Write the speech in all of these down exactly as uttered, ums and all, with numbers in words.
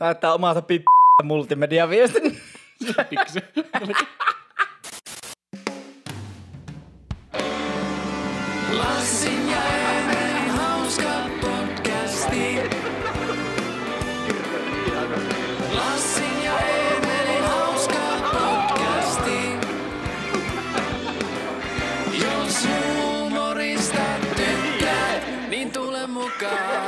Laittaa omalta pippi multimediaviestin. Miksi? Lassin ja Eemelin hauska podcasti. Lassin ja Eemelin hauska podcasti. Jos huumorista tykkää, niin tule mukaan.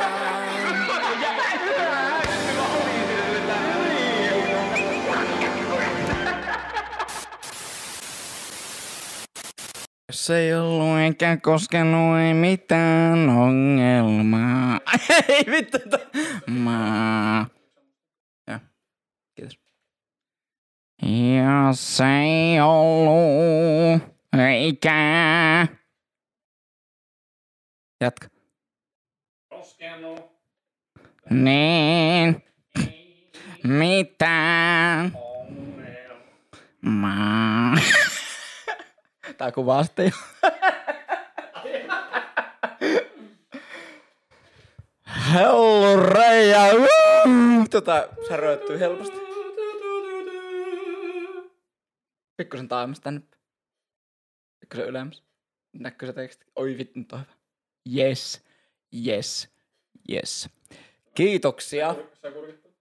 Se ei ollut eikä koskenut ei mitään ongelmaa. Ei vittu. Maa. Joo, kiitos. Ja se ei ollut eikä. Jatka. Koskenut. Niin. Ei. Mitään. Ongelmaa. Tää kuvaa sitten jo. Hellreija! Tota, se röyttyy helposti. Pikkusen taimas tänne. Pikkusen ylemmäs. Näkyy se teksti. Oi vittu, nyt on hyvä. Yes, yes, yes. Kiitoksia. Sä kurkittaa?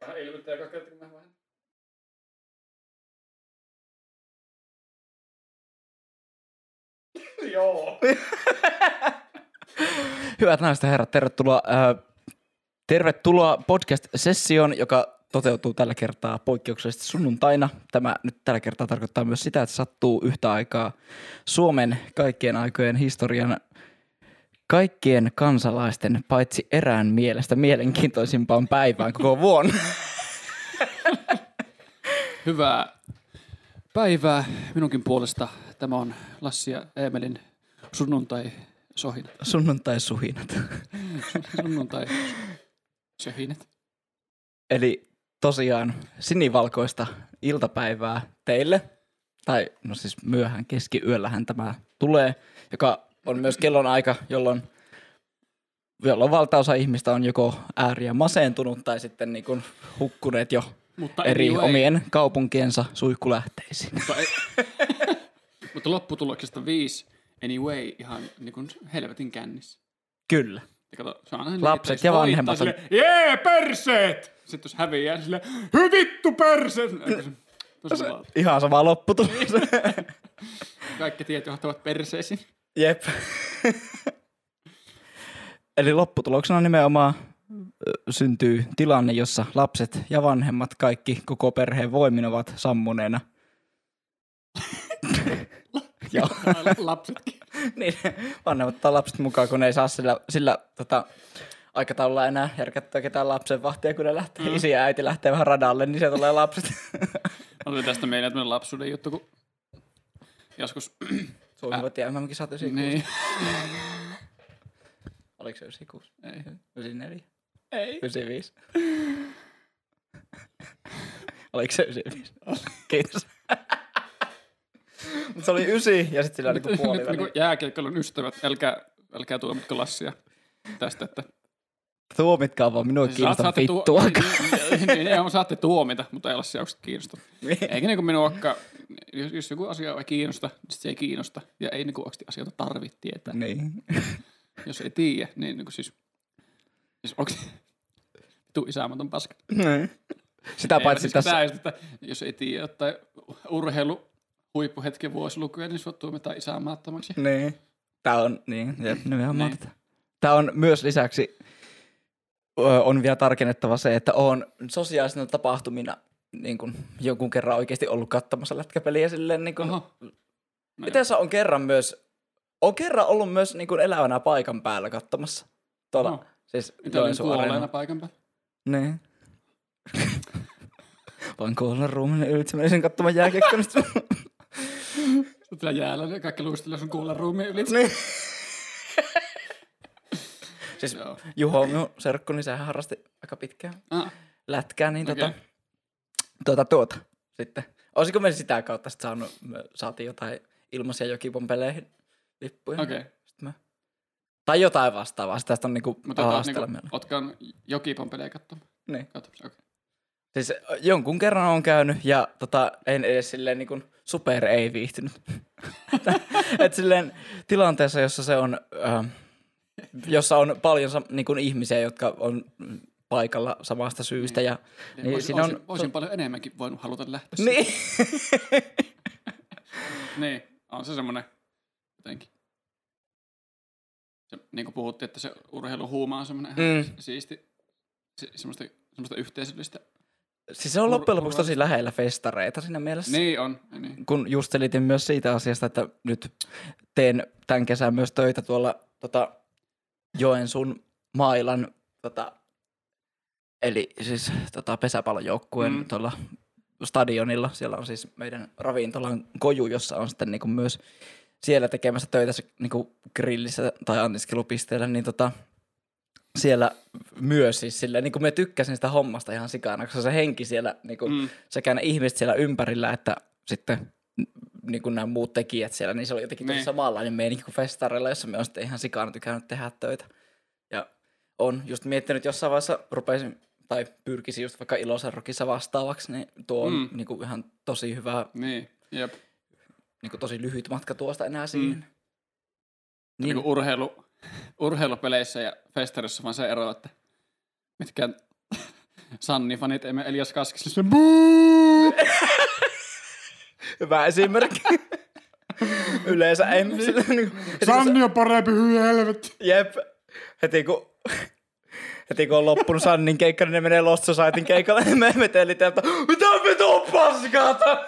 Vähän ilmittää joka kerta, kun mä vähän. Joo. Hyvät naiset ja herrat, tervetuloa, äh, tervetuloa podcast-sessioon, joka toteutuu tällä kertaa poikkeuksellisesti sunnuntaina. Tämä nyt tällä kertaa tarkoittaa myös sitä, että sattuu yhtä aikaa Suomen kaikkien aikojen historian kaikkien kansalaisten paitsi erään mielestä mielenkiintoisimpaan päivään koko vuonna. Hyvää päivää minunkin puolesta. Tämä on Lassi ja Eemelin sunnuntai-sohinat. Sunnuntai-suhinat. Sunnuntai-sohinat. Eli tosiaan sinivalkoista iltapäivää teille, tai no siis myöhään keskiyöllähän tämä tulee, joka on myös kellonaika, jolloin, jolloin valtaosa ihmistä on joko ääriä masentunut tai sitten niin kuin hukkuneet jo Mutta eri ei, omien ei. kaupunkiensa suihkulähteisiin. Mutta ei. Mutta lopputuloksesta viisi, anyway, ihan niin kuin helvetin kännissä. Kyllä. Ja kato, se on aina lapset niitä, ja vanhemmat. Sille, jee, perseet! Sitten jos häviää, sille, hyvittu perseet! Se, ihan sama lopputulos. Kaikki tiet johtavat perseesi. Jep. Eli lopputuloksena nimenomaan syntyy tilanne, jossa lapset ja vanhemmat, kaikki, koko perheen voimin ovat sammuneena. Joo. Lapsetkin. Niin, vanhemmat ottaa lapset mukaan, kun ei saa sillä, sillä tota, aikataululla enää järkättää ketään lapsen vahtia, kun ne lähtee. Mm. Isi ja äiti lähtee vähän radalle, niin se tulee lapset. Oli tästä meillä tämmöinen lapsuuden juttu, kun joskus... Suomivat ja M M-kisat saat yhdeksänkymmentäkuusi. Niin. Oliko se yhdeksänkymmentäkuusi? Ei. yhdeksänkymmentäneljä? Ei. yhdeksänkymmentäviisi? Oliko se yhdeksänkymmentäviisi? Kiitos. Mutta se oli ysi ja sitten sillä oli niinku puoliväli. Nyt niinku jääkiekkoilun ystävät, älkää, älkää tuomitko Lassia tästä, että... Tuomitkaa vaan, minua ei kiinnosta vittuakaan. Niin, niin, niin, saatte tuomita, mutta ei Lassia oikeasti kiinnosta. Eikä niinku minuakaan, jos, jos joku asia ei kiinnosta, niin sit se ei kiinnosta. Ja ei niinku oikeasti asioita tarvitse tietää. Niin. Jos ei tiedä, niin niinku siis... Siis oikeasti... Tuu isämätön paska. Niin. Sitä paitsi ei, tässä... Siis täysin, jos ei tiedä, tai urheilu... Huippuhetken vuosilukuja, niin sua tuomitaan isänmaattomaksi. Niin. Tää on, niin, jep, nimenomaan. Niin. Tää on myös lisäksi, on vielä tarkennettava se, että on sosiaalisena tapahtumina niin kun jonkun kerran oikeasti ollut kattamassa lätkäpeliä silleen. Niin kun, no itse on kerran myös, on kerran ollut myös niin kun elävänä paikan päällä kattamassa. Tuolla, no. Siis Joensuun areenalla paikan päällä. Niin. Voin kuolla ruumiin ylitse, menisin katsomaan jääkiekkonista. Sä pitää jäällä, niin kaikki luistella sun kuulla ruumiin ylitse. Niin. Siis joo. Juho, minun serkku, niin sehän harrasti aika pitkään ah. lätkää, niin okay. tota, tuota, tuota, sitten. Olisiko me sitä kautta sitten saanut, me saatiin jotain ilmaisia jokipompeleihin lippuja. Okei. Okay. Sitten mä, Tai jotain vastaavaa. Tästä on niinku haastelmia. Niinku, Ootkaan Jokipon pelejä katsomaan? Niin. Katsomaan, okei. Okay. Siis jonkun kerran on käynyt ja tota, en edes silleen niin kuin super ei viihtynyt. Et silleen tilanteessa, jossa se on, äh, jossa on paljon niin kuin ihmisiä, jotka on paikalla samasta syystä. Niin. Ja, niin niin olisin, on, olisin, olisin su- paljon enemmänkin voinut haluta lähteä. Niin. Niin, on se semmoinen jotenkin. Se, niin kuin puhuttiin, että se urheiluhuuma on semmoinen mm. siisti, se, semmoista, semmoista yhteisöllistä. Siis se on loppujen lopuksi tosi lähellä festareita siinä mielessä. Niin on. Niin. Kun just selitin myös siitä asiasta, että nyt teen tämän kesän myös töitä tuolla tota, Joensuun mailan, tota, eli siis tota, pesäpallojoukkueen mm. tuolla stadionilla. Siellä on siis meidän ravintolan koju, jossa on sitten niinku myös siellä tekemässä töitä niinku grillissä tai anniskelupisteellä, niin tota... Siellä myös siis silleen, niin kuin mä tykkäsin sitä hommasta ihan sikana, koska se henki siellä, niin kuin mm. sekä ne ihmiset siellä ympärillä, että sitten niin kuin nämä muut tekijät siellä, niin se oli jotenkin tosi samanlainen meininki kuin festareilla, jossa mä oon sitten ihan sikana tykännyt tehdä töitä. Ja on just miettinyt, jossain vaiheessa rupeisin tai pyrkisin just vaikka Ilosarokissa vastaavaksi, niin tuo on mm. niin kuin ihan tosi hyvä, niin, jep. Niin kuin tosi lyhyt matka tuosta enää siihen. Mm. Niin. Niin kuin urheilu. Urheilupeleissä ja festarissa vaan se ero, että mitkään Sanni-fanit ei mene Elias Kaskisille. Hyvä esimerkki. Yleensä ei. Sanni on parempi, hyi helvetti. Jep. Heti kun, heti kun on loppunut Sannin keikka, niin ne menee Lost Societyn keikalle. Ja me metelitään, että mitä vitun paskata?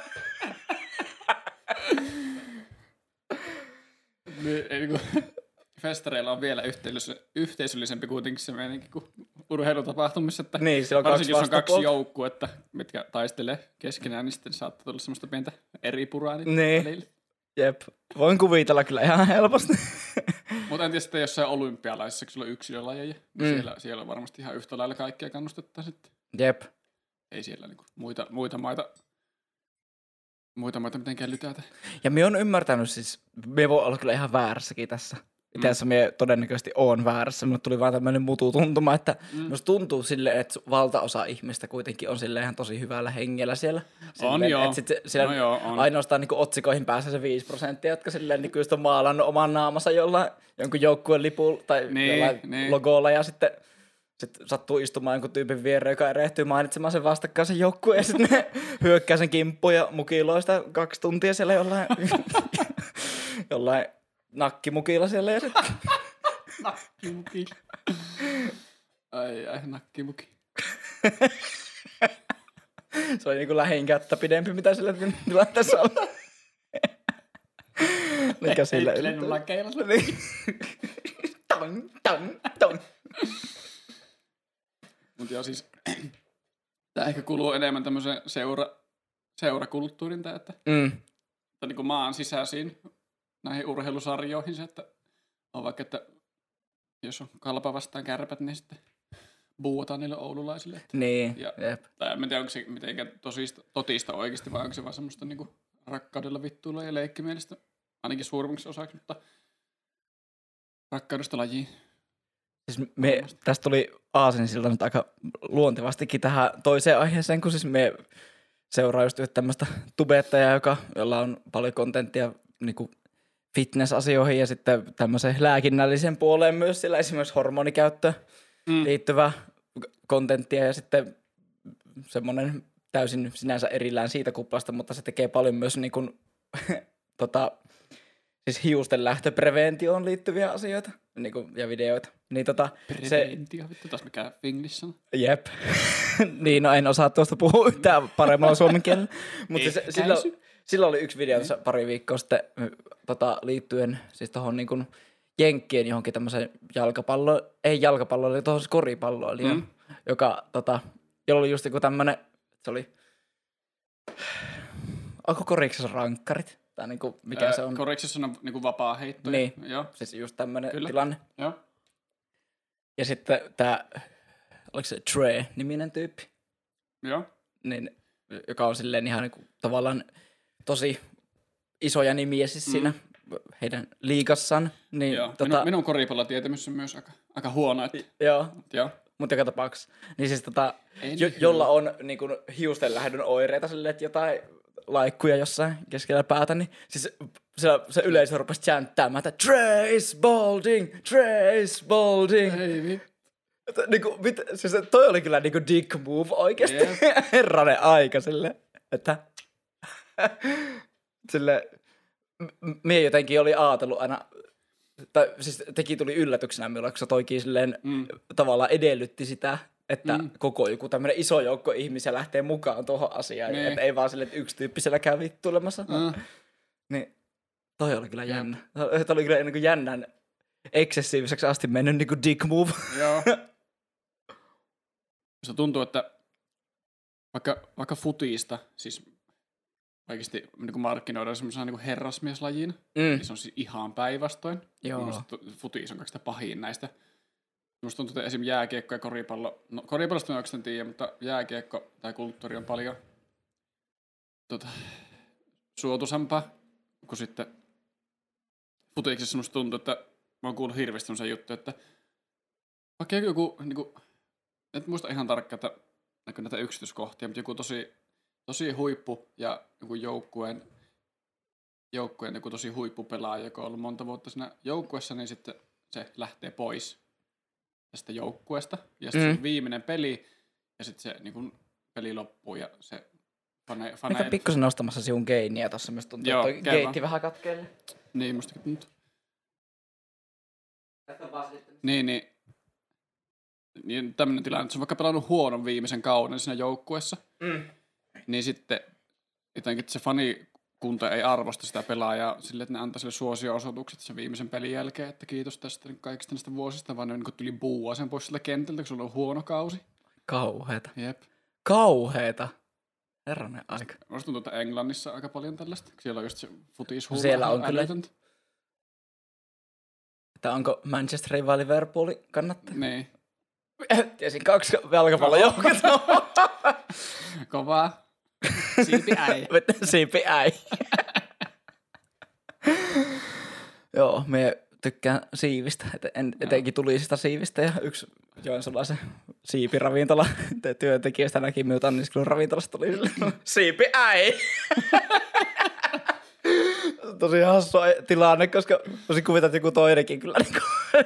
Ei niinku... Festareilla on vielä yhteisöllisempi kuitenkin se meininki kuin urheilutapahtumissa, että niin, varsinkin jos on kaksi joukkuetta, mitkä taistelee keskenään, niin sitten saattaa tulla semmoista pientä eri puraa niitä niin. Välillä. Jep, voin kuvitella kyllä ihan helposti. Mutta entä sitten jossain olympialaisissa, kun sulla on yksilölajeja, niin mm. siellä, siellä on varmasti ihan yhtä lailla kaikkia kannustetaan sitten. Jep. Ei siellä niinku muita, muita maita... Muita maita mitenkään lytätä. Ja minä olen ymmärtänyt siis, minä voi olla kyllä ihan väärässäkin tässä. Itse asiassa minä todennäköisesti oon väärässä, mutta tuli vaan tämmöinen mututuntuma, että mm. jos tuntuu silleen, että valtaosa ihmistä kuitenkin on silleen ihan tosi hyvällä hengellä siellä. Silleen, on joo. Sit siellä no joo, on. Ainoastaan niin otsikoihin pääsee se viisi prosenttia, jotka silleen niin kyllä on maalannut oman naamansa jollain jonkun joukkueen lipulla tai niin, jollain niin. Logolla ja sitten sit sattuu istumaan jonkun tyypin viereen, joka erehtyy mainitsemaan sen vastakkaisen joukkueen ja sitten ne hyökkää sen kimppuun ja mukiloi sitä kaksi tuntia siellä jollain... jollain nakkimukilla siellä ja sitten. Nakkimukilla. Ai ai, nakkimuki. Se oli niinku lähin kättä pidempi, mitä sillä tilanteessa on. Mikä sillä yrittää? Lennon lakeilla. Ton, ton, ton. Mut joo siis, tää ehkä kuluu enemmän tämmösen seura, seurakulttuurin tää, että mm. tai niinku maan sisäisiin. Näihin urheilusarjoihin se, että on vaikka, että jos on Kalpa vastaan Kärpät, niin sitten buuataan niille oululaisille. Että. Niin, ja, jep. Tai en tiedä, onko se mitenkään tosista, totista oikeasti, vai onko se vaan semmoista niin kuin rakkaudella vittuilla ja leikkimielistä, ainakin suurimmaksi osaksi, mutta rakkaudesta lajiin. Siis me, tästä tuli aasinsilta nyt aika luontevastikin tähän toiseen aiheeseen, kun siis me seuraa just tämmöistä tubettajaa, joka, jolla on paljon kontenttia niinku fitness-asioihin ja sitten tämmöisen lääkinnällisen puoleen myös, sillä esimerkiksi hormonikäyttöön mm. liittyvää kontenttia ja sitten semmoinen täysin sinänsä erillään siitä kuplasta, mutta se tekee paljon myös niin kuin, tota, siis hiusten lähtöpreventioon liittyviä asioita niin kuin, ja videoita. Niin, tota, preventio, se, vittu taas mikä Englishissa on. Jep. Niin, no en osaa tuosta puhua yhtään paremmalla suomen kielellä, mutta se, silloin... Sillä oli yksi video tässä pari viikkoa sitten tota, liittyen siis tuohon niin kuin jenkkien johonkin tämmöiseen jalkapalloon, ei jalkapalloon, eli tuohon siis koripalloon, mm. joka, tota, jolla oli just joku tämmöinen, se oli, onko koriksessa rankkarit? Tai niin kuin, mikä Ää, se on? Koriksessa on niin kuin vapaa heitto. Niin, joo. Siis just tämmöinen kyllä. Tilanne. Joo. Ja sitten tämä, oliko se Trey-niminen tyyppi? Joo. Niin, joka on silleen ihan niin kuin, tavallaan tosi isoja nimiä siis siinä mm. heidän liigassaan. Niin, joo, tota... minun, minun koripallotietämys on myös aika, aika huono. Että... I, joo, joo. Mutta joka tapauksessa. Niin siis tota, jo, jolla on niin kuin, hiusten lähdön oireita, silleen, että jotain laikkuja jossain keskellä päätä, niin siis siellä, se yleisö rupesi chanttaamaan, että Trace Balding, Trace Balding. Ei, niinku, mit, siis toi oli kyllä niinku dick move oikeesti. Yep. Herranen aika sille, että sille mie jotenkin oli ajatellut aina, tai siis teki tuli yllätyksenä minulle, koska toikin silleen mm. tavallaan edellytti sitä, että mm. koko joku tämmönen iso joukko ihmisiä lähtee mukaan tuohon asiaan, niin. Että ei vaan silleen, että yksi tyyppisellä käy vittuilemassa. Mm. Niin toi oli kyllä jännä. Yep. Toi oli kyllä niinku jännän eksessiiviseksi asti mennyt niinku dick move. Joo. Musta tuntuu, että vaikka, vaikka futista, siis oikeasti niin markkinoidaan semmoisena niin herrasmieslajina, mm. niin se on siis ihan päinvastoin. Futis on kaikista pahin näistä. Musta tuntuu, että esimerkiksi jääkiekko ja koripallo, no koripallosta mä oikeastaan tiedän, mutta jääkiekko tai kulttuuri on paljon tota, suotuisampaa, kun sitten futiksessa musta tuntuu, että mä oon kuullut hirveästi semmoisia juttuja, että vaikka joku, niin kuin, et muista ihan tarkkaan että näitä yksityiskohtia, mutta joku tosi, tosi huippu ja joku joukkueen, joukkueen joku tosi huippupelaaja, joka on ollut monta vuotta siinä joukkueessa, niin sitten se lähtee pois tästä joukkueesta. Ja sitten mm. se viimeinen peli, ja sitten se niin kuin, peli loppuu ja se fane... fane... Mikä pikkusen nostamassa sinun geiniä tuossa, myös tuntuu, joo, että toi geitti vähän katkeelle. Niin, mustakin tuntuu. Niin, niin, niin tämmöinen tilanne, että se on vaikka pelannut huonon viimeisen kauden siinä joukkueessa, mm. niin sitten jotenkin se fanikunta ei arvosta sitä pelaajaa silleen, että ne antaa sille suosio-osoitukset sen viimeisen pelin jälkeen, että kiitos tästä kaikista näistä vuosista, vaan ne niin tyli buuaa sen pois sillä kentältä, kun sulla on huono kausi. Kauheeta. Jep. Kauheeta. Herranen aika. Musta tuntuu, että Englannissa aika paljon tällaista. Siellä on just se futishuuma. Siellä on älytöntä. Kyllä. Että onko Manchesterin vai Liverpoolin kannattaja? Niin. Tiesin kaksi jalkapallojoukkoa. Kovaa. Siipi äijä. Siipi äijä. Joo, me tykkään siivistä. Et, etenkin tulisista siivistä. Ja yksi Joensulaisen siipiravintola työntekijästä näki minut anniskelun ravintolasta tulisille. Siipi äijä. Tosi hassu tilanne, koska voisin kuvitella, että joku toinenkin kyllä niin kuin,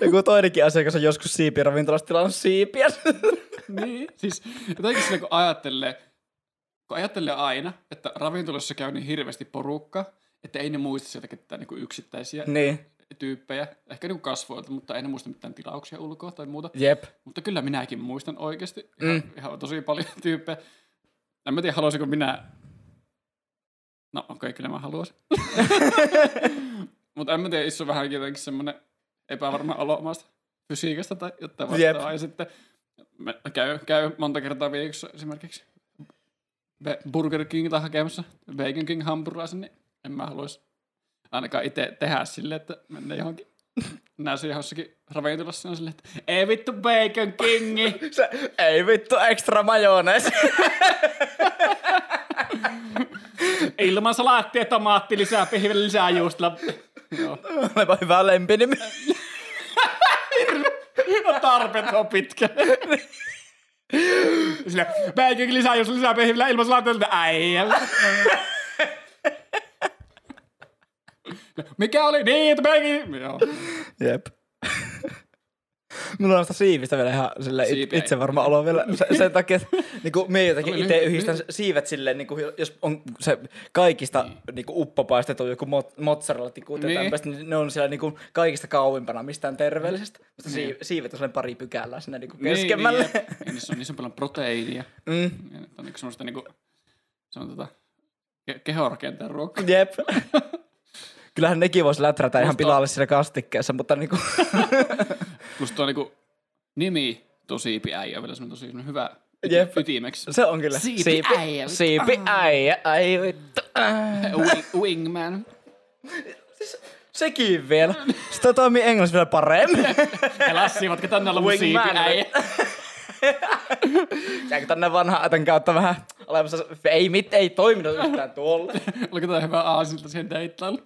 joku toinenkin asiakas on joskus siipiravintolasta tilannut siipiä. Niin, siis jotenkin sillä kun ajattelee, kun ajattelee aina, että ravintolassa käy niin hirveästi porukkaa, että ei ne muista sieltä ketään niin kuin yksittäisiä niin. tyyppejä, ehkä niin kuin kasvoilta, mutta ei ne muista mitään tilauksia ulkoa tai muuta. Jep. Mutta kyllä minäkin muistan oikeasti ihan, mm. ihan tosi paljon tyyppejä. En mä tiedä, haluaisinko minä... No, okei, okay, kyllä mä haluaisin. Mutta en mä tiedä, on vähän jotenkin semmoinen epävarma olo omasta fysiikasta tai jotain vastaan. Ja sitten käy, käy monta kertaa viikossa esimerkiksi Burger Kingilta hakemassa Bacon King -hampurilaisen, niin en mä haluaisi ainakaan itse tehdä silleen, että mennä johonkin. Näisin jossakin ravintolassa on silleen, että ei vittu Bacon Kingi! Se, ei vittu extra majoneesi! Ilman salaattia, tomaatti, lisää pihville, lisää juustilla. Joo. Olipa hyvä lempinimi. Hirveä tarpeet on pitkä. Sillä, päikin lisää juustilla, lisää pihville, ilman salaattia, äijä. Mikä oli? Niin, että päikin. Joo. Jep. Mulla on sitä siivistä vielä ihan it, itse varmaan olo vielä sen, sen takia, että niinku, me jotenkin itse yhdistän siivet silleen, niinku, jos on se kaikista niin. niinku, uppopaistettu joku mozzarella-tikut ja niin. tämmöistä, niin ne on siellä niinku, kaikista kauimpana mistään terveellisestä. Mutta niin. siivet on pari pykälää sinne niinku, keskemmälle. Niin, niin, ja niissä on, niissä on paljon proteiinia. Mm. Ja ne on niinku, semmoista niinku, se on tota, ke- kehorakenteen ruokaa. Jep. Kyllähän nekin voisi läträtä musta ihan pilalle siinä kastikkeessa, mutta niinku... Musta on niinku nimi tosiipiäijä, vielä semmoinen tosi semmoinen hyvä Jep. ytimeksi. Se on kyllä. Siipiäijä. Siipiäijä, ai vittu. Wing, wingman. Siis, sekin vielä. Sitä toimii englanniksi vielä paremmin. Ja Lassi, voitko tänne olla mun siipiäijä? Jääkö tänne vanhaa atan kautta vähän olemassa? Ei mit, ei toiminut yhtään tuolle. Oliko tämä hyvä aasilta siihen deittailu?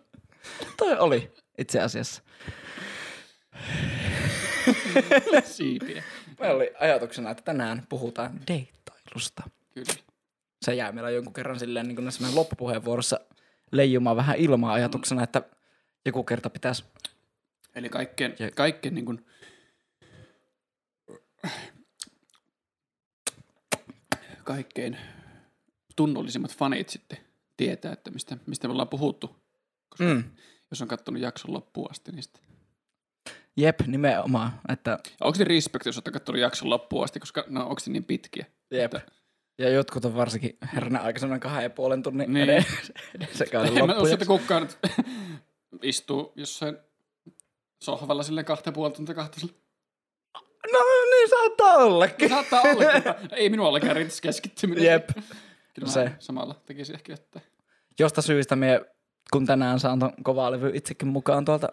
Toi oli itse asiassa. Siipiä. Meillä oli ajatuksena, että tänään puhutaan deittailusta. Kyllä. Se jää meillä jonkun kerran silleen, niin kuin näissä meidän loppupuheenvuorossa leijumaan vähän ilmaa ajatuksena, että joku kerta pitäisi... Eli kaikkeen, ja... kaikkeen niin kuin... Kaikkein tunnollisimmat fanit sitten tietää, että mistä, mistä me ollaan puhuttu, koska mm. jos on katsonut jakson loppuun asti, niin sitten... Jep, nimenomaan. Että... Onko se respect, jos olet katsonut jakson loppuun asti, koska no, onko se niin pitkiä? Jep. Että... Ja jotkut on varsinkin herran aika semmoinen kahden ja puolen tunnin niin. edes, edes kauden loppuun. En mä usko, että kukaan nyt istuu jossain sohvalla silleen kahteen puolen tuntia kahtaselle. No niin, saattaa ollakin. Saattaa ollakin, mutta ei minua olekaan riittäisi keskittyminen. Jep. Kyllä se. Samalla tekisi ehkä jotain. Josta syystä mie, kun tänään saan ton kovaa levyä itsekin mukaan tuolta,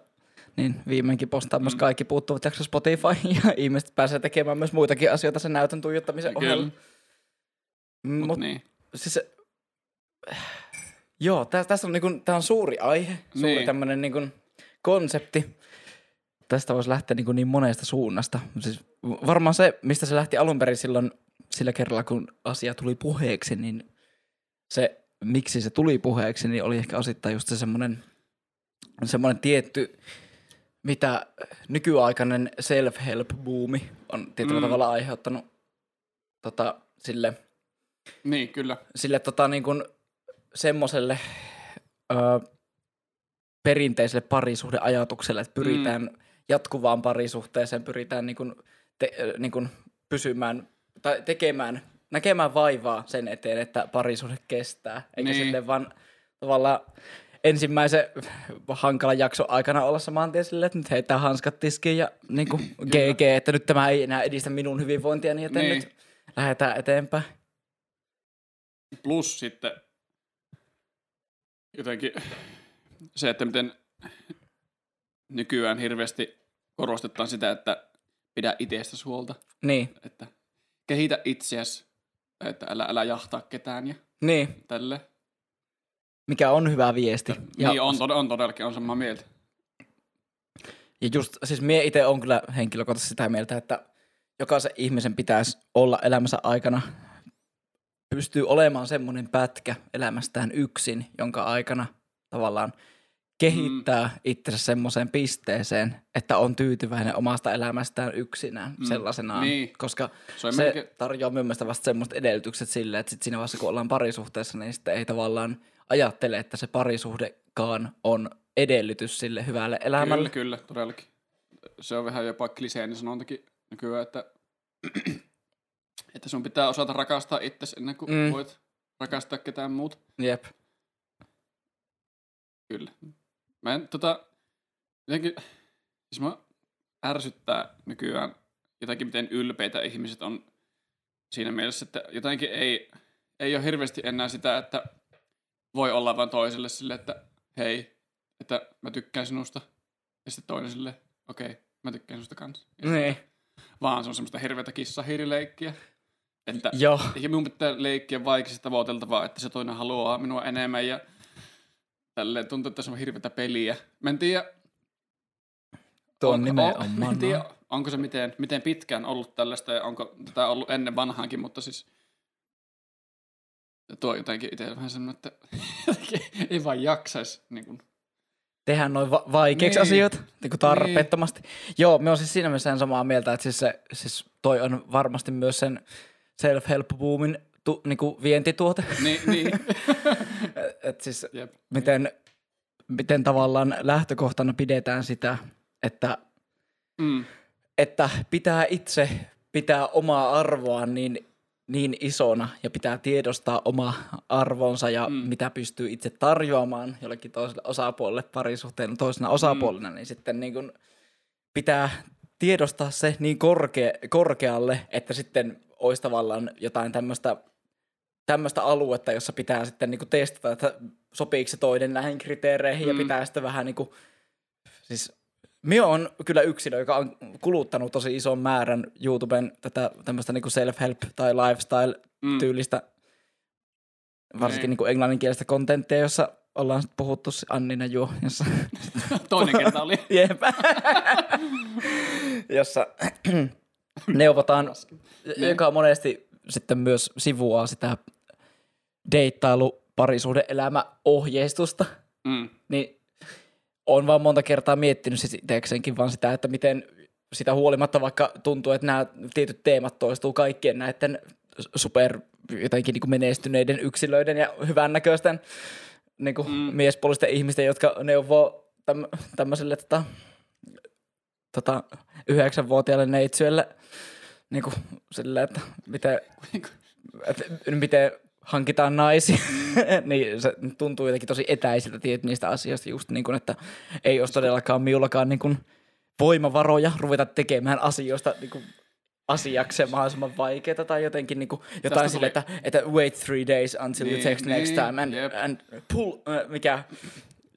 niin viimeinkin postaan mm. myös kaikki puuttuvat jakso Spotifyin ja ihmiset pääsee tekemään myös muitakin asioita sen näytön tuijottamisen ohjelma. Mut, Mut niin. Siis, joo, tä, tässä on, niin kun, tää on suuri aihe, suuri niin. tämmönen niin kun, konsepti. Tästä voisi lähteä niin, niin monesta suunnasta. Siis varmaan se, mistä se lähti alun perin silloin sillä kerralla, kun asia tuli puheeksi, niin se, miksi se tuli puheeksi, niin oli ehkä osittain just se semmoinen, semmoinen tietty, mitä nykyaikainen self-help-buumi on tietyllä mm. tavalla aiheuttanut tota, sille, niin, kyllä. sille tota, niin kuin semmoiselle... Öö, perinteiselle parisuhdeajatukselle, että pyritään mm. jatkuvaan parisuhteeseen, pyritään niin kuin te, niin kuin pysymään tai tekemään, näkemään vaivaa sen eteen, että parisuhde kestää. Eikä niin. silleen vaan tavallaan ensimmäisen hankalan jakson aikana olla saman tien silleen, että nyt heittää hanskat tiskiin ja niin kuin G G, että nyt tämä ei enää edistä minun hyvinvointiani, joten niin. nyt lähdetään eteenpäin. Plus sitten jotenkin... Se, että miten nykyään hirveästi korostetaan sitä, että pidä itsestäsi huolta. Niin. Että kehitä itseäsi, että älä, älä jahtaa ketään ja niin. tälle. Mikä on hyvä viesti. Että, ja niin, on, on todellakin, on samaa mieltä. Ja just, siis mie itse olen kyllä henkilökohtaisesti sitä mieltä, että jokaisen ihmisen pitäisi olla elämänsä aikana, pystyy olemaan semmoinen pätkä elämästään yksin, jonka aikana... Tavallaan kehittää mm. itsensä semmoiseen pisteeseen, että on tyytyväinen omasta elämästään yksinään mm. sellaisenaan. Niin. Koska se, se melkein... tarjoaa minun mielestä vasta semmoiset edellytykset sille, että sit siinä vaiheessa kun ollaan parisuhteessa, niin sitten ei tavallaan ajattele, että se parisuhdekaan on edellytys sille hyvälle elämälle. Kyllä, kyllä, todellakin. Se on vähän jopa kliseinen sanontakin nykyään, että, että sun pitää osata rakastaa itsesi ennen kuin mm. voit rakastaa ketään muut. Jep. Kyllä. Mä en tota, jotenkin, siis mä ärsyttää nykyään jotenkin, miten ylpeitä ihmiset on siinä mielessä, että jotenkin ei, ei ole hirveästi enää sitä, että voi olla vaan toiselle sille, että hei, että mä tykkään sinusta. Ja sitten toinen sille, okei, okay, mä tykkään sinusta kanssa. Niin. Vaan se on semmoista hirveätä kissahiirileikkiä. Että joo. Eikä minun pitää leikkiä vaikeasti tavoiteltavaa, että se toinen haluaa minua enemmän ja... Tälleen tuntuu, että se on hirveätä peliä. Mä en tiedä, on, on, tiedä onko se miten, miten pitkään ollut tällaista ja onko tätä ollut ennen vanhaankin, mutta siis tuo jotenkin itsellä vähän semmoinen, että ei vaan jaksaisi. Niin tehdään noin va- vaikeiksi niin. asioita niin tarpeettomasti. Niin. Joo, me on siis siinä mielessä samaa mieltä, että siis, se, siis toi on varmasti myös sen self-help-boomin tu, niin kuin vientituote. Niin, niin. Että siis jep, miten, jep. miten tavallaan lähtökohtana pidetään sitä, että, mm. että pitää itse pitää omaa arvoaan niin, niin isona ja pitää tiedostaa oma arvonsa ja mm. mitä pystyy itse tarjoamaan jollekin toiselle osapuolelle parisuhteen toisena osapuolena, mm. niin sitten niin kun pitää tiedostaa se niin korkea, korkealle, että sitten olisi tavallaan jotain tämmöistä... tämmöistä aluetta, jossa pitää sitten niinku testata, että sopiiko se toinen näihin kriteereihin mm. ja pitää sitten vähän niinku, siis minä on kyllä yksilö, joka on kuluttanut tosi ison määrän YouTuben tätä tämmöistä niinku self-help tai lifestyle-tyylistä, mm. varsinkin mm. niinku englanninkielistä kontenttia, jossa ollaan sitten puhuttu Annina Juo, jossa... Toinen kerta oli. Jep. Jossa neuvotaan, joka monesti sitten myös sivuaa sitä deittailu parisuhde-elämä ohjeistusta. Mm. Niin on vaan monta kertaa miettinyt siis itsekseenkin vaan sitä, että miten sitä huolimatta vaikka tuntuu, että nämä tietyt teemat toistuu kaikkien näiden super jotenkin niin kuin menestyneiden yksilöiden ja hyvännäköisten niin kuin mm. miespuolisten ihmisten, jotka neuvoo täm, tämmöiselle tota, tota, yhdeksänvuotiaalle neitsyölle niin kuin sillä, että miten, että miten hankitaan naisia, niin se tuntuu jotenkin tosi etäisiltä tietysti niistä asioista just niin kuin, että ei ole todellakaan miullakaan niin kuin voimavaroja ruveta tekemään asioista niin kuin asiakseen mahdollisimman vaikeaa tai jotenkin niin kuin jotain sille, että, että wait three days until niin, you text next niin, time and, yep. and pull, äh, mikä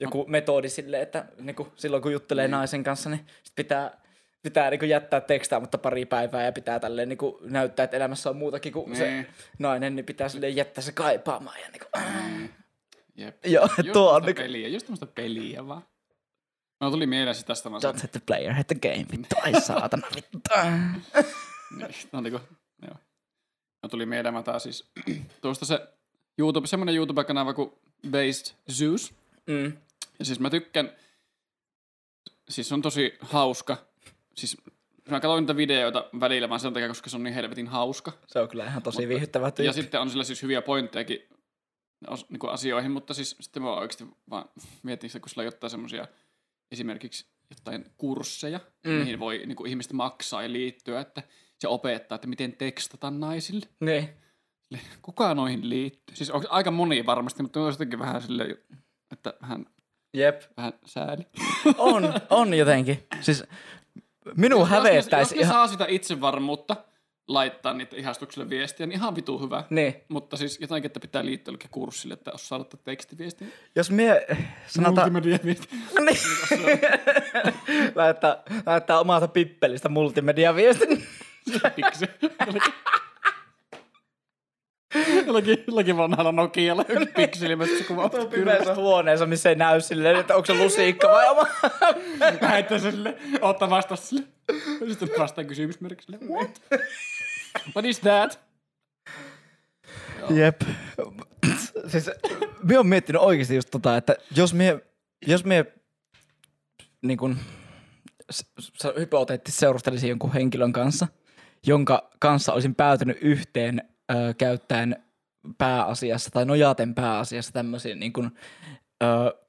joku metodi sille, että niin kuin silloin kun juttelee niin. naisen kanssa, niin sit pitää... Pitää niin jättää tekstaa, mutta pari päivää ja pitää tälleen niin näyttää, että elämässä on muutakin kuin nee. se nainen, niin pitää silleen jättää se kaipaamaan. Ja niin kuin... Jep. Joo, just tuo on... Niin kuin... peliä, just tämmöistä peliä vaan. No tuli mieleen siis tästä. Don't sanon... hit the player, hit the game. Vittu, ai saatana, vittu. No niin kuin, joo. No tuli mieleen, mä taas siis tuosta se YouTube, semmoinen YouTube-kanava kuin Based Zeus. Mm. Ja siis mä tykkään, siis on tosi hauska. Siis mä katsoin niitä videoita välillä vaan sen takia, koska se on niin helvetin hauska. Se on kyllä ihan tosi mutta, viihdyttävä tyyppi. Ja sitten on sillä siis hyviä pointtejakin niin kuin asioihin, mutta siis sitten mä oikeasti vaan mietin sitä, kun sillä on jotain semmosia esimerkiksi jotain kursseja, mm. mihin voi niin kuin ihmiset maksaa ja liittyä, että se opettaa, että miten tekstata naisille. Niin. Kuka noihin liittyy? Siis on aika moni varmasti, mutta on jotenkin vähän silleen, että vähän, Jep. vähän sääli. On, on jotenkin. Siis... Minun hävettäisi. Jos ne saa sitä itsevarmuutta laittaa niitä ihastuksille viestiä, niin ihan vitu hyvä. Niin. Mutta siis jotakin, että pitää liittyä kurssille, että osaa saada tekstiviestiä. Jos mie sanotaan... Multimediaviestiä. Niin. Laittaa, laittaa omasta pippelistä multimediaviestin. Miksi? Jollakin, jollakin vanhalla Nokialla joku pikselimässä kuva. Tuo pimeässä huoneessa, missä ei näy silleen, että onko se lusiikka vai oma. Lähettää se silleen, ottaa vastaan silleen. Sitten vastaan kysymysmerkki silleen, what? What is that? Jep. Siis minä olen miettinyt oikeasti just tota, että jos minä, jos minä niin kuin hypoteettisesti seurustelisin jonkun henkilön kanssa, jonka kanssa olisin päätynyt yhteen Ö, käyttäen pääasiassa tai nojaten pääasiassa tämmöisiin niin kuin, ö,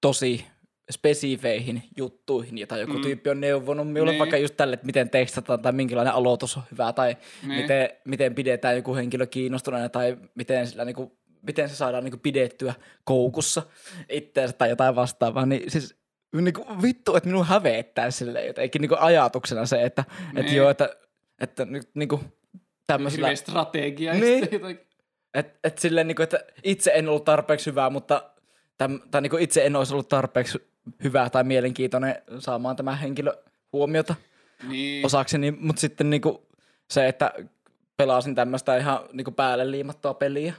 tosi spesifeihin juttuihin, jota joku mm. tyyppi on neuvonut minulle niin. vaikka just tälle, että miten tekstataan tai minkälainen aloitus on hyvä tai niin. miten, miten pidetään joku henkilö kiinnostuneena tai miten, sillä, niin kuin, miten se saadaan niin kuin pidettyä koukussa itseänsä tai jotain vastaavaa, niin siis niin kuin, vittu, että minun hävettää silleen jotenkin niin kuin ajatuksena se, että, niin. että joo, että, että nyt niin kuin tämmöisillä... strategia. Niin. Että et silleen, niinku, että itse en ollut tarpeeksi hyvää, mutta täm, tai niinku, itse en olisi ollut tarpeeksi hyvää tai mielenkiintoinen saamaan tämän henkilön huomiota niin. osakseni. Mutta sitten niinku, se, että pelasin tämmöistä ihan niinku, päälle liimattua peliä.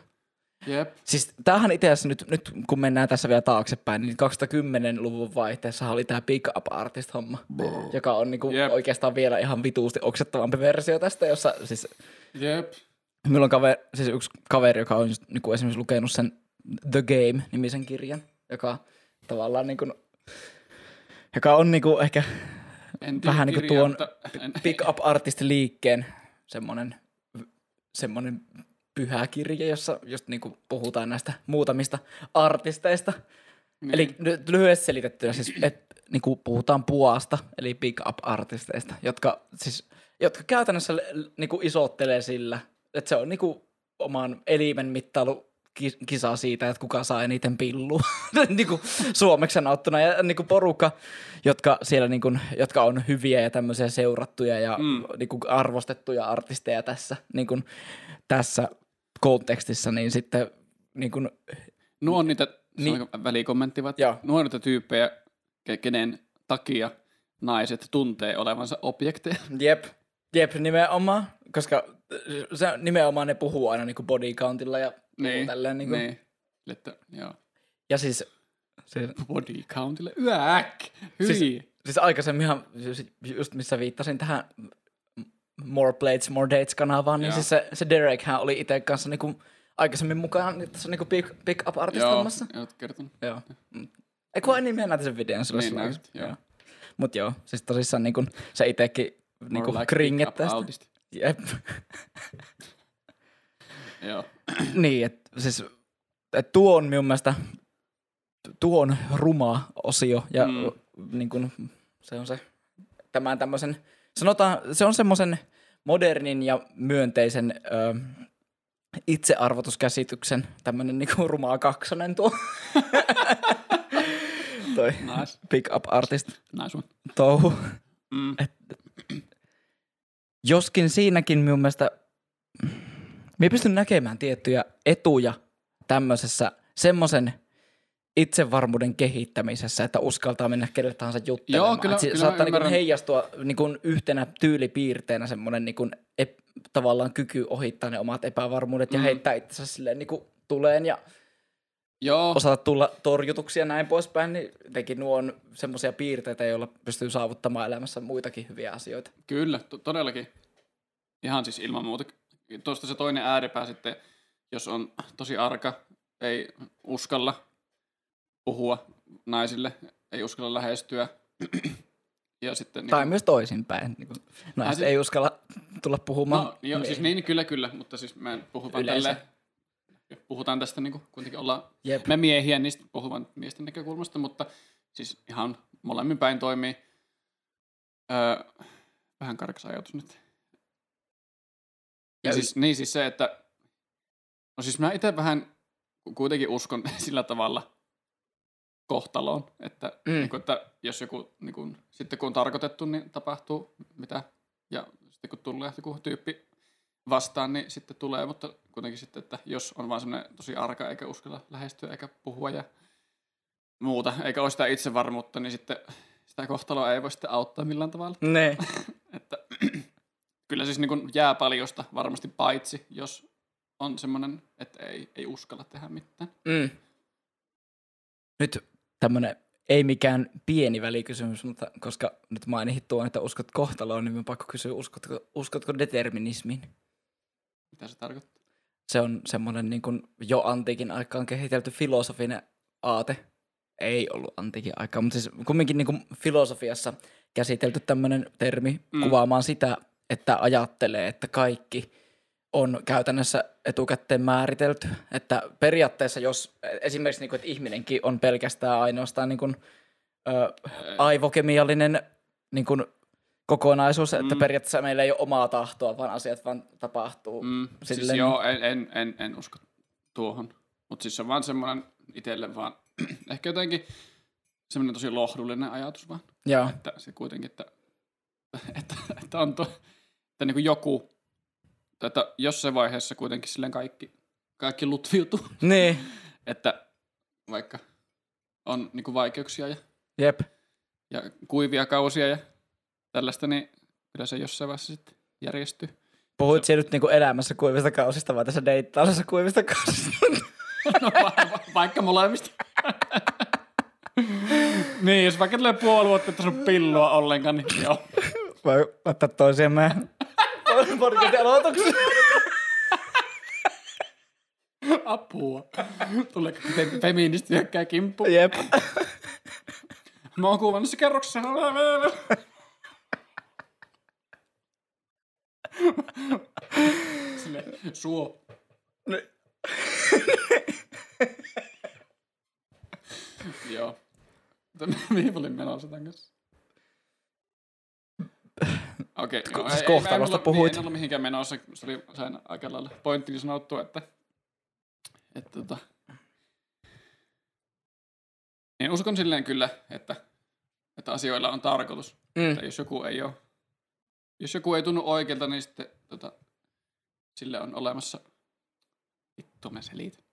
Jep. Siis tämähän itse asiassa nyt, nyt, kun mennään tässä vielä taaksepäin, niin kaksituhattakymmenluvun vaihteessa oli tämä Pick Up Artist-homma, Bro. joka on niinku Jep. oikeastaan vielä ihan vituusti oksettavampi versio tästä, jossa siis... Jep. Minulla on kaveri, siis yksi kaveri, joka on just, niinku esimerkiksi lukenut sen The Game-nimisen kirjan, joka tavallaan niinku, joka on niinku ehkä en vähän niinku tuon Pick Up Artist-liikkeen semmoinen semmoinen... pyhä kirja, jossa just niinku puhutaan näistä muutamista artisteista. Niin. Eli nyt lyhyesti selitettynä siis, että niinku puhutaan puasta, eli big up artisteista, jotka siis, jotka käytännössä niinku isottelee sillä, että se on niinku oman elimen mittailu kisa siitä, että kuka saa eniten pillua niinku suomeksi sanottuna ja niinku porukka, jotka siellä niinku, jotka on hyviä ja tämmöisiä seurattuja ja mm. niinku arvostettuja artisteja tässä niinku tässä kontekstissa, niin sitten niin kuin... Nuo on niitä, niin, välikommenttivat, nuo on niitä tyyppejä, kenen takia naiset tuntee olevansa objekteja. Jep, jep, nimenomaan, koska se, nimenomaan ne puhuu aina niin kuin body countilla ja niin, tälleen. Niin, kuin. Niin. Että, joo. Ja siis... Se... Body countille. Yäk! Hyi! Siis, siis aikaisemminhan, just missä viittasin tähän More Plates, More Dates-kanavaan, niin siis se, se Derekhän oli itse kanssa niinku aikaisemmin mukaan tässä niinku pick, pick up artistoimassa. Joo, olet kertonut. Joo. Ei kun enimmin näitä sen videon sillä niin näyt, joo. joo. Mut joo, siis tosissaan niinku se itekin niinku like kringet tästä. Jep. Joo. Niin, että siis et tuo on minun mielestä tuo on ruma osio ja mm. niin kun, se on se tämän tämmöisen, sanotaan, se on semmoisen modernin ja myönteisen ö, itsearvotuskäsityksen tämmöinen niin kuin rumaa kaksonen tuo. Toi nice. Pick up artist. Nice one. Touhu. Mm. Et, joskin siinäkin minun mielestä, minä pystyn näkemään tiettyjä etuja tämmöisessä semmoisen itsevarmuuden kehittämisessä, että uskaltaa mennä kelle tahansa juttelemaan. Joo, kyllä, kyllä saattaa niin kuin heijastua niin kuin yhtenä tyylipiirteenä semmoinen niin kuin ep, tavallaan kyky ohittaa ne omat epävarmuudet mm-hmm. ja heittää itsensä silleen niin kuin tuleen ja joo. osata tulla torjutuksia näin poispäin, niin jotenkin nuo on semmoisia piirteitä, joilla pystyy saavuttamaan elämässä muitakin hyviä asioita. Kyllä, to- todellakin. Ihan siis ilman muuta. Tuosta se toinen ääripää sitten, jos on tosi arka, ei uskalla puhua naisille, ei uskalla lähestyä. Ja sitten, tai niin, myös toisinpäin. Niin naiset sit... ei uskalla tulla puhumaan. No, joo, niin. Siis niin, kyllä, kyllä, mutta siis mä en puhu vaan tälleen. Puhutaan tästä, niin kuin kuitenkin ollaan Jep. me miehiä, niistä puhuvan miesten näkökulmasta, mutta siis ihan molemmin päin toimii. Öö, vähän karkas ajatus nyt. Ja siis, niin siis se, että no siis mä itse vähän kuitenkin uskon sillä tavalla kohtaloon, että, mm. niin kuin, että jos joku, niin kuin, sitten kun on tarkoitettu, niin tapahtuu mitä, ja sitten kun tulee joku tyyppi vastaan, niin sitten tulee, mutta kuitenkin sitten, että jos on vaan semmoinen tosi arka, eikä uskalla lähestyä, eikä puhua ja muuta, eikä ole sitä itsevarmuutta, niin sitten sitä kohtaloa ei voi sitten auttaa millään tavalla. Ne. Että... Kyllä siis niin kuin jää paljosta varmasti paitsi, jos on semmoinen, että ei, ei uskalla tehdä mitään. Mm. Nyt tämmöinen ei mikään pieni välikysymys, mutta koska nyt mainitsit tuon, että uskot kohtaloon, niin minun pakko kysyä, uskotko, uskotko determinismiin? Mitä se tarkoittaa? Se on semmoinen niin kuin jo antiikin aikaan kehitelty filosofinen aate. Ei ollut antiikin aikaa, mutta siis kumminkin niin kuin filosofiassa käsitelty tämmöinen termi mm. kuvaamaan sitä, että ajattelee, että kaikki on käytännössä etukäteen määritelty. Että periaatteessa, jos esimerkiksi niin kuin, että ihminenkin on pelkästään ainoastaan niin kuin, ö, aivokemiallinen niin kuin, kokonaisuus, mm. että periaatteessa meillä ei ole omaa tahtoa, vaan asiat vaan tapahtuu. Mm. Silleen. Siis joo, en, en, en, en usko tuohon. Mutta siis se on vaan semmoinen itselle vaan, ehkä jotenkin semmoinen tosi lohdullinen ajatus vaan. Joo. Että se kuitenkin, että, että, että on to... Että niin kuin joku, että jossain vaiheessa kuitenkin silleen kaikki, kaikki lutviutuu. Niin. Että vaikka on niin kuin vaikeuksia ja, Jep. ja kuivia kausia ja tällaista, niin kyllä se jossain vaiheessa sitten järjestyy. Puhuit se... nyt niin kuin elämässä kuivista kausista vai tässä deittaisessa kuivista kausista? No va- va- vaikka molemmista. Niin, jos vaikka tulee puoli vuotta, että sun pillua ollenkaan, niin joo. Vai ottaa toisiaan mä podcastin aloituksen. Apua. Tulee feministi hyökkää kimppuun. Jep. Mä oon kuvannut se kerroksessa. Silleen suo. Joo. Mihin olin menossa tämän kanssa? Okei, okay, no, siis kohtalosta puhuit. En ollut mihinkään menossa, se oli sain aika lailla pointtiin sanottua, että, että, että niin uskon silleen kyllä, että, että asioilla on tarkoitus. Mm. Että jos joku ei ole, jos joku ei tunnu oikealta, niin sitten tota, sille on olemassa, vittu mä selitän.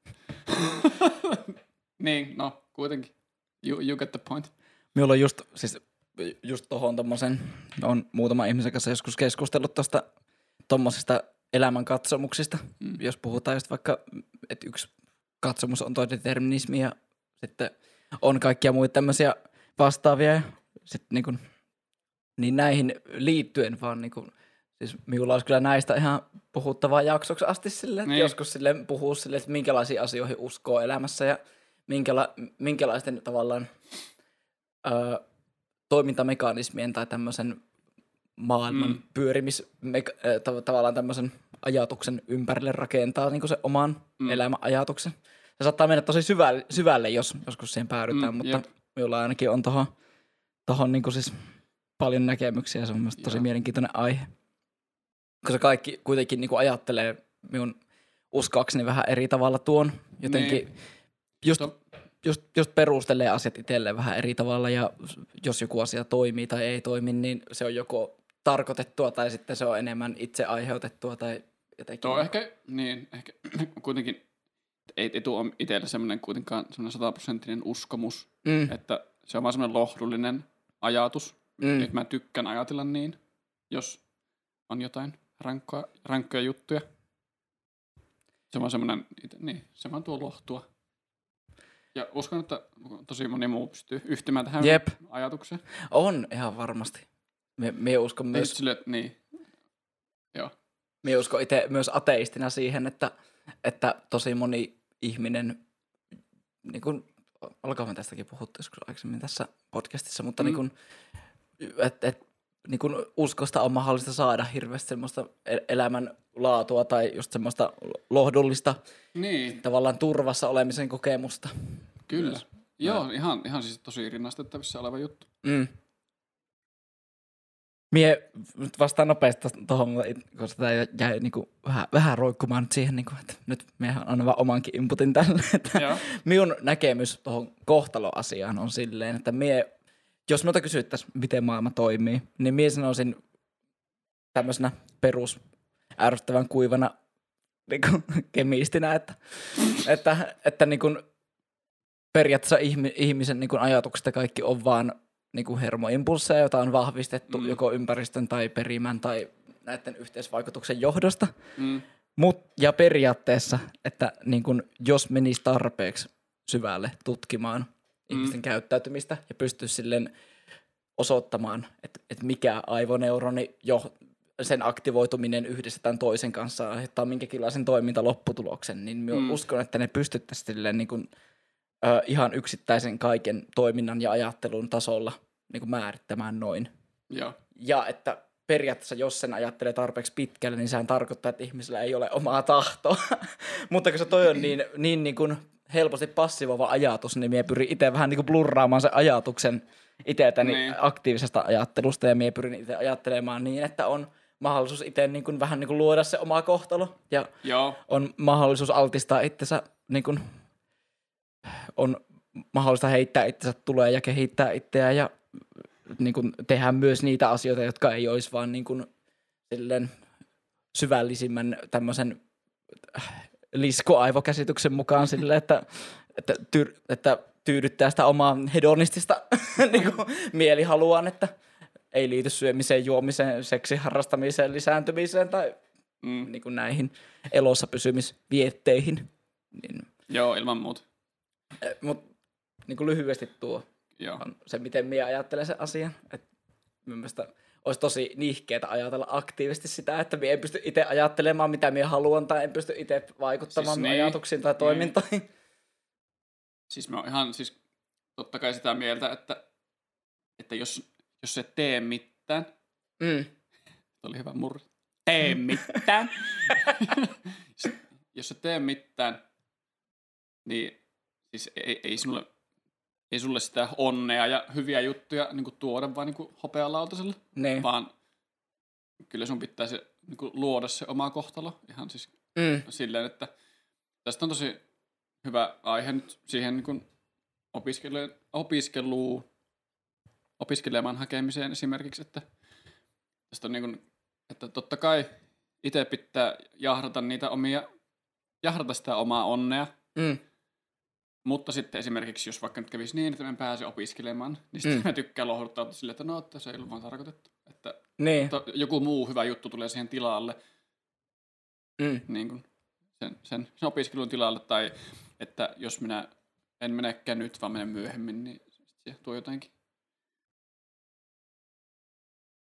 Niin, no kuitenkin, you, you get the point. Minulla on just, siis... Just tohon tommosen, on muutama ihmisen kanssa joskus keskustellut tosta tommosista elämänkatsomuksista, mm. jos puhutaan just vaikka, että yksi katsomus on toi determinismi ja sitten on kaikkia muita tämmöisiä vastaavia. Sitten niin kuin, niin näihin liittyen vaan niin kuin, siis minulla olisi kyllä näistä ihan puhuttavaa jaksoksi asti silleen, niin. Joskus silleen puhuu silleen, että minkälaisiin asioihin uskoo elämässä ja minkäla- minkälaisten tavallaan ö, toimintamekanismien tai tämmöisen maailman mm. pyörimis, tav- tavallaan tämmöisen ajatuksen ympärille rakentaa niin kuin se oman mm. elämän ajatuksen. Se saattaa mennä tosi syvälle, syvälle jos joskus siihen päädytään, mm, mutta jep. Minulla ainakin on tohon, tohon niin kuin siis paljon näkemyksiä ja se on mielestäni tosi mielenkiintoinen aihe. Koska kaikki kuitenkin niin kuin ajattelee minun uskoakseni vähän eri tavalla tuon. Jotenkin just, just, just perustelee asiat itselleen vähän eri tavalla ja jos joku asia toimii tai ei toimi, niin se on joko tarkoitettua tai sitten se on enemmän itse aiheutettua tai jotenkin. Tuo ehkä, niin, ehkä kuitenkin ei, ei tule itselle semmoinen kuitenkaan semmoinen sataprosenttinen uskomus, mm. että se on vaan semmoinen lohdullinen ajatus. Mm. Nyt mä tykkään ajatella niin, jos on jotain rankkoja, rankkoja juttuja. Se on semmoinen, niin, se vaan tuo lohtua. Ja uskon, että tosi moni muu pystyy yhtymään tähän Jep. ajatukseen. On, ihan varmasti. Me, me uskon myös... Sille, niin. Joo. Me uskon itse myös ateistina siihen, että, että tosi moni ihminen, niin kun, alkaa me tästäkin puhuttu joskus aikaisemmin tässä podcastissa, mutta mm. niin kun, että et, niin kun uskosta on mahdollista saada hirveästi semmoista elämänlaatua tai just semmoista lohdullista niin. Tavallaan turvassa olemisen kokemusta. Kyllä. Myös. Joo, no. ihan, ihan siis tosi rinnastettavissa oleva juttu. Mm. Mie nyt vastaan nopeasti tuohon, koska tämä jäi niinku vähän, vähän roikkumaan siihen, niinku, että nyt miehän on vaan omankin inputin tälle. Minun näkemys tuohon kohtaloasiaan on silleen, että mie... Jos minulta kysyttäisiin, miten maailma toimii, niin minä sanoisin tämmöisenä perus ärsyttävän kuivana niin kuin, kemistinä, että, että, että niin kuin, periaatteessa ihmisen niin kuin, ajatuksista kaikki on vaan niin kuin hermoimpulsseja, joita on vahvistettu mm. joko ympäristön tai perimän tai näiden yhteisvaikutuksen johdosta. Mm. Mut, ja periaatteessa, että niin kuin, jos menisi tarpeeksi syvälle tutkimaan, ihmisten mm. käyttäytymistä ja pystyisi silleen osoittamaan, että, että mikä aivoneuroni, jo, sen aktivoituminen yhdessä tämän toisen kanssa aiheuttaa minkäkinlaisen toimintalopputuloksen, niin minä mm. uskon, että ne pystyttäisiin silleen niin kuin, ö, ihan yksittäisen kaiken toiminnan ja ajattelun tasolla niin kuin määrittämään noin. Ja. ja että periaatteessa, jos sen ajattelee tarpeeksi pitkälle, niin sehän tarkoittaa, että ihmisellä ei ole omaa tahtoa, mutta koska toi on niin, niin, niin kuin... helposti passivoiva ajatus, niin mie pyrin itse vähän niin kuin blurraamaan sen ajatuksen itseltäni niin. aktiivisesta ajattelusta, ja mie pyrin itse ajattelemaan niin, että on mahdollisuus itse niin kuin vähän niin kuin luoda se oma kohtalo, ja Joo. on mahdollisuus altistaa itsensä, niin kuin, on mahdollista heittää itsensä tulee ja kehittää itseään, ja niin kuin tehdä myös niitä asioita, jotka ei olisi vaan niin kuin silleen syvällisimmän tämmöisen... liskoaivokäsityksen mukaan sille, että, että, tyr, että tyydyttää sitä omaa hedonistista niin mielihaluaan, että ei liity syömiseen, juomiseen, seksiharrastamiseen, lisääntymiseen tai mm. niin näihin elossa pysymisvietteihin. Niin, Joo, ilman muuta. Mutta niin lyhyesti tuo Joo. on se, miten minä ajattelen sen asian. Mielestäni olisi tosi nihkeetä ajatella aktiivisesti sitä, että minä en pysty itse ajattelemaan, mitä minä haluan, tai en pysty itse vaikuttamaan siis niin, ajatuksiin tai toimintoihin. Niin. Siis minä olen ihan siis totta kai sitä mieltä, että, että jos, jos et tee mitään, mm. oli hyvä murre, tee mitään, jos et tee mitään, niin siis ei, ei sinulle... Ei sulle sitä onnea ja hyviä juttuja niin kuin tuoda vaan niin kuin hopealautaselle, niin. vaan kyllä sun pitää se, niin kuin luoda se oma kohtalo ihan siis mm. silleen, että tästä on tosi hyvä aihe nyt siihen niin kuin opiskelu, opiskeluun, opiskelemaan hakemiseen esimerkiksi, että, tästä on niin kuin, että totta kai itse pitää jahdata niitä omia, jahdata sitä omaa onnea, mm. Mutta sitten esimerkiksi, jos vaikka nyt kävisi niin, että mä en pääse opiskelemaan, niin sitten mm. mä tykkään lohduttaa silleen, että no, että se ei ollut vaan tarkoitettu. Että niin. to, joku muu hyvä juttu tulee siihen tilalle, mm. niin kuin sen, sen, sen opiskelun tilalle. Tai että jos minä en menekään nyt, vaan menen myöhemmin, niin se tuo jotenkin.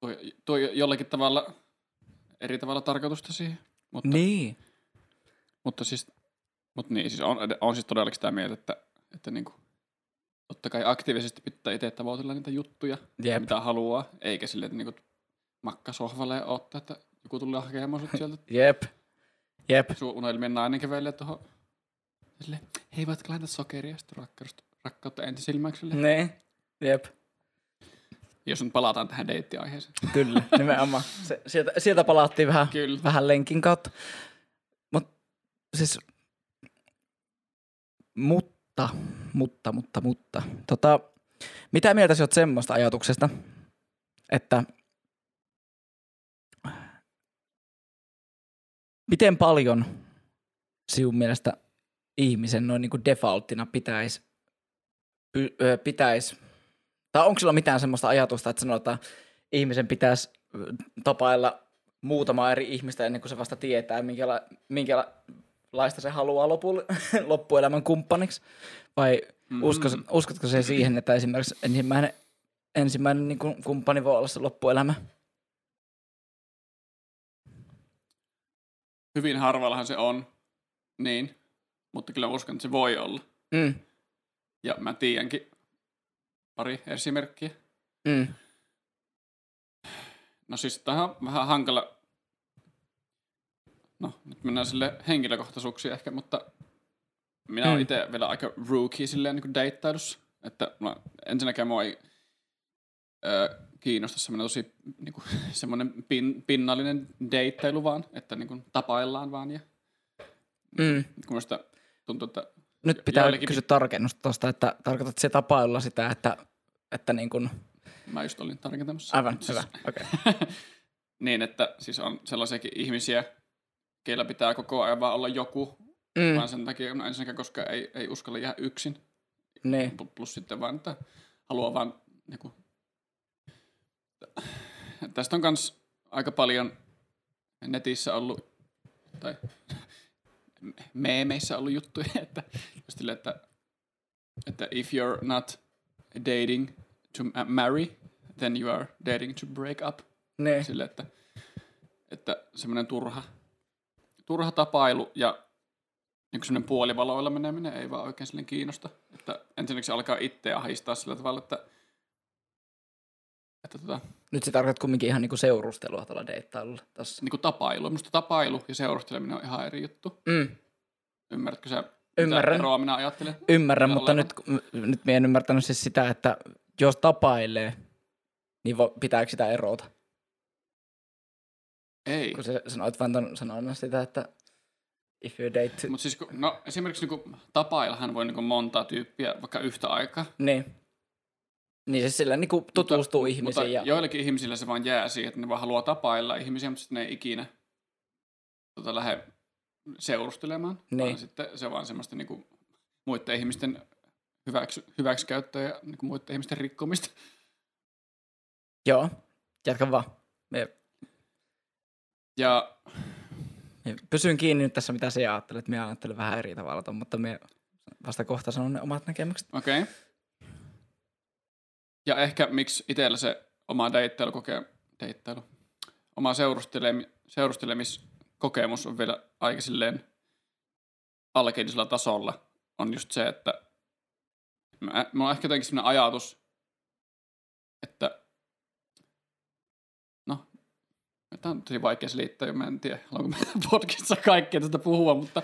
Tuo, tuo jollakin tavalla, eri tavalla tarkoitusta siihen. Mutta, niin. Mutta siis, mutta niin, siis on, on siis todellakin sitä mieltä, että, että niin kuin, totta kai aktiivisesti pitää itse tavoitella niitä juttuja, jep, mitä haluaa, eikä silleen, että niin kuin makka sohvalle ja odottaa, että joku tulee hakemaan sut sieltä. Jep. Jep. Sun unelmien nainenkin väliä tuohon. Hei, voitko laittaa sokeria sitten rakkautta entisilmäykselle? Niin, jep. Jos nyt palataan tähän deittiaiheeseen. Kyllä, nimenomaan. Se, sieltä, sieltä palattiin vähän, vähän lenkin kautta. Mut, siis, mutta, mutta, mutta, mutta. Tota, mitä mieltä sä oot semmoista ajatuksesta, että miten paljon sinun mielestä ihmisen noin niin kuin defaulttina pitäisi, pitäis, tai onko sillä mitään semmoista ajatusta, että sanotaan, että ihmisen pitäisi tapailla muutama eri ihmistä ennen kuin se vasta tietää, minkäla- minkälaista se haluaa lopu- loppuelämän kumppaniksi, vai mm-hmm. uskos, uskotko se siihen, että esimerkiksi ensimmäinen, ensimmäinen niin kuin kumppani voi olla se loppuelämä? Hyvin harvallahan se on, niin, mutta kyllä uskon, että se voi olla. Mm. Ja mä tiedänkin pari esimerkkiä. Mm. No siis tämä on vähän hankala, no nyt mennään sille henkilökohtaisuuksiin ehkä, mutta minä olen mm. itse vielä aika rookie silleen niin kuin deittailussa, että mulla, ensinnäkään mua ei ö, kiinnosta semmoinen tosi niin kuin, semmoinen pin, pinnallinen deittailu vaan, että niin kuin, tapaillaan vaan ja mm. kun musta tuntuu, että nyt pitää joillekin kysyä tarkennusta tuosta, että tarkoitat se tapailulla sitä, että, että niin kuin... Mä just olin tarkentamassa. Aivan, siis, hyvä, okei. Okay. Niin, että siis on sellaisiakin ihmisiä, keillä pitää koko ajan vaan olla joku, mm. vaan sen takia, no ensinnäkään koska ei, ei uskalla jää yksin. Niin. Plus sitten vaan, että haluaa vaan niin kuin... Tästä on kans aika paljon netissä ollut, tai... meemeissä ollut juttuja, että, että, että if you're not dating to marry, then you are dating to break up. Nee. Sille, että, että semmoinen turha, turha tapailu ja niin semmoinen puolivaloilla meneminen ei vaan oikein silleen kiinnosta. Että ensinnäkin se alkaa itseä ahistaa sillä tavalla, että... että tota, nyt se tarkoittaa kumminkin ihan niinku seurustelua tuolla deittailulla tässä. Niinku tapailu. Minusta tapailu ja seurusteleminen on ihan eri juttu. Mm. Ymmärrätkö sä, Ymmärrän. Mitä eroa minä ajattelen? Ymmärrän, mitä mutta nyt, nyt minä en ymmärtänyt siis sitä, että jos tapailee, niin vo, pitääkö sitä erota? Ei. Kun sä sanoit vaan ton sanonnan sitä, että if you date... Mut siis, no esimerkiksi niinku tapaillahan voi niinku monta tyyppiä vaikka yhtä aikaa. Niin. Niin siis sillä niin kuin tutustuu mutta, ihmisiin. Mutta ja... joillekin ihmisillä se vaan jää siihen, että ne vaan haluaa tapailla ihmisiä, mutta sitten ne ei ikinä tota, lähde seurustelemaan. Niin. Vaan sitten se on vaan semmoista niin kuin, muiden ihmisten hyväksy, hyväksikäyttöä ja niin kuin, muiden ihmisten rikkomista. Joo, jatka vaan. Me... Ja... Me pysyn kiinni nyt tässä, mitä sinä ajattelet. Minä ajattelen vähän eri tavalla ton, mutta minä vasta kohta sanon ne omat näkemykset. Okei. Okay. Ja ehkä miksi itsellä se oma deittailu, koke, deittailu, oma seurustelemi, seurustelemiskokemus on vielä aika silleen alkeellisella tasolla, on just se, että mulla on ehkä jotenkin sellainen ajatus, että no, tämä on tosi vaikea selittää, jo mä en tiedä, haluanko meidän podcastissa kaikkea tästä puhua, mutta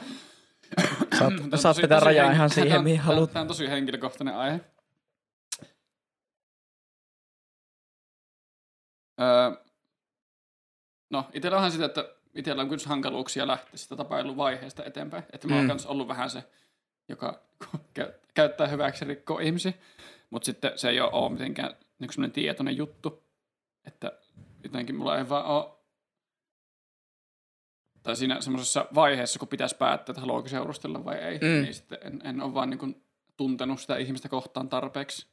saat, saat tosi, pitää rajaa ihan siihen, tämän, mihin haluat. Tämä on tosi henkilökohtainen aihe. Öö, no, itsellä onhan sitä, että itsellä on kyllä hankaluuksia lähteä sitä tapailun vaiheesta eteenpäin. Että mä oon mm. kanssa ollut vähän se, joka käyttää hyväksi rikkoa ihmisiä. Mutta sitten se ei ole, ole mitenkään niin semmoinen tietoinen juttu. Että jotenkin mulla ei vaan ole. Tai siinä semmoisessa vaiheessa, kun pitäisi päättää, että haluaako seurustella vai ei. Mm. Niin sitten en, en ole vaan niin kuin tuntenut sitä ihmistä kohtaan tarpeeksi,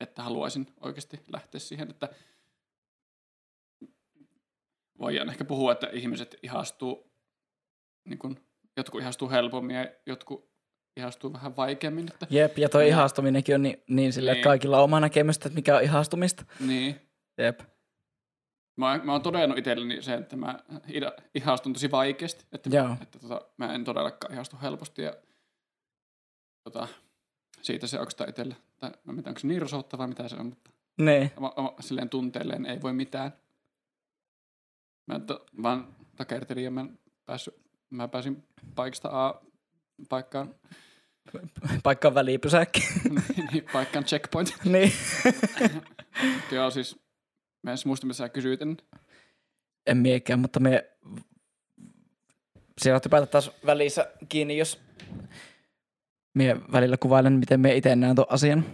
että haluaisin oikeasti lähteä siihen, että... Voidaan ehkä puhua, että ihmiset ihastuu, niin kun, jotkut ihastuu helpommin ja jotkut ihastuu vähän vaikeammin. Että... Jep, ja toi ja... ihastuminenkin on niin, niin silleen, niin. Että kaikilla on omaa näkemystä, että mikä on ihastumista. Niin. Jep. Mä, mä oon todennut itselleni sen, että mä ihastun tosi vaikeasti. Että, mä, että tota, mä en todellakaan ihastu helposti. Ja, tota, siitä se onko sitä itsellä. Tai, mä mietin, onko se niin rosoutta vai mitä se on. Mutta niin. Silleen tunteelleen ei voi mitään. Mä to, vaan takertelin ja mä, päässyt, mä pääsin paikasta A paikkaan. Paikkaan välipysäkki. Niin, paikkaan checkpoint. Niin. Joo, siis... Mä en muista, mitä sä kysyit ennen. En miekään, mutta me... Siellä on taas välissä kiinni, jos... Mie välillä kuvailen, miten me itse näen tuon asian.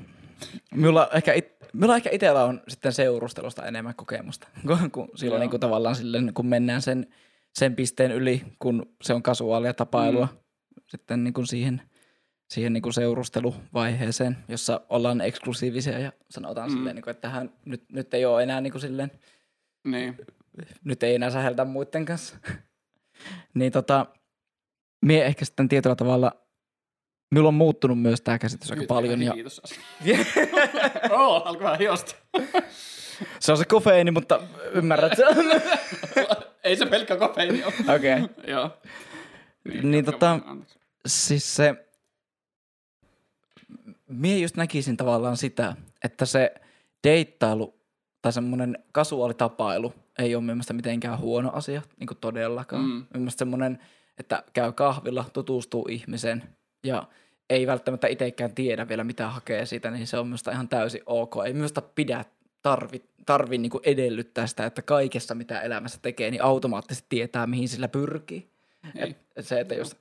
Mulla ehkä, it... Mulla ehkä itsellä on sitten seurustelusta enemmän kokemusta. Kun silloin niin kuin tavallaan silleen, kun mennään sen, sen pisteen yli, kun se on kasuaalia tapailua. Mm. Sitten niin kuin siihen, siihen niin kuin seurusteluvaiheeseen, jossa ollaan eksklusiivisia ja sanotaan mm. silleen, että tähän nyt, nyt ei ole enää niin kuin silleen, niin. Nyt ei enää säheltä muiden kanssa. Niin tota, mie ehkä sitten tietyllä tavalla, minulla on muuttunut myös tämä käsitys aika paljon. Ja... Kiitos. Oo, alkoi vähän hiosta. Se on se kofeiini, mutta ymmärrät sen. Ei se pelkkä kofeiini ole. Okei. Okay. Joo. Niin, niin tota, siis se... Mie just näkisin tavallaan sitä, että se deittailu tai semmoinen kasuaalitapailu ei ole mielestäni mitenkään huono asia, niin kuin todellakaan. Mm. Mielestäni semmoinen, että käy kahvilla, tutustuu ihmiseen ja ei välttämättä itsekään tiedä vielä mitä hakee siitä, niin se on mielestäni ihan täysin ok. Ei mielestäni pidä tarvi, tarvi niin kuin edellyttää sitä, että kaikessa mitä elämässä tekee, niin automaattisesti tietää mihin sillä pyrkii. Et se, että jos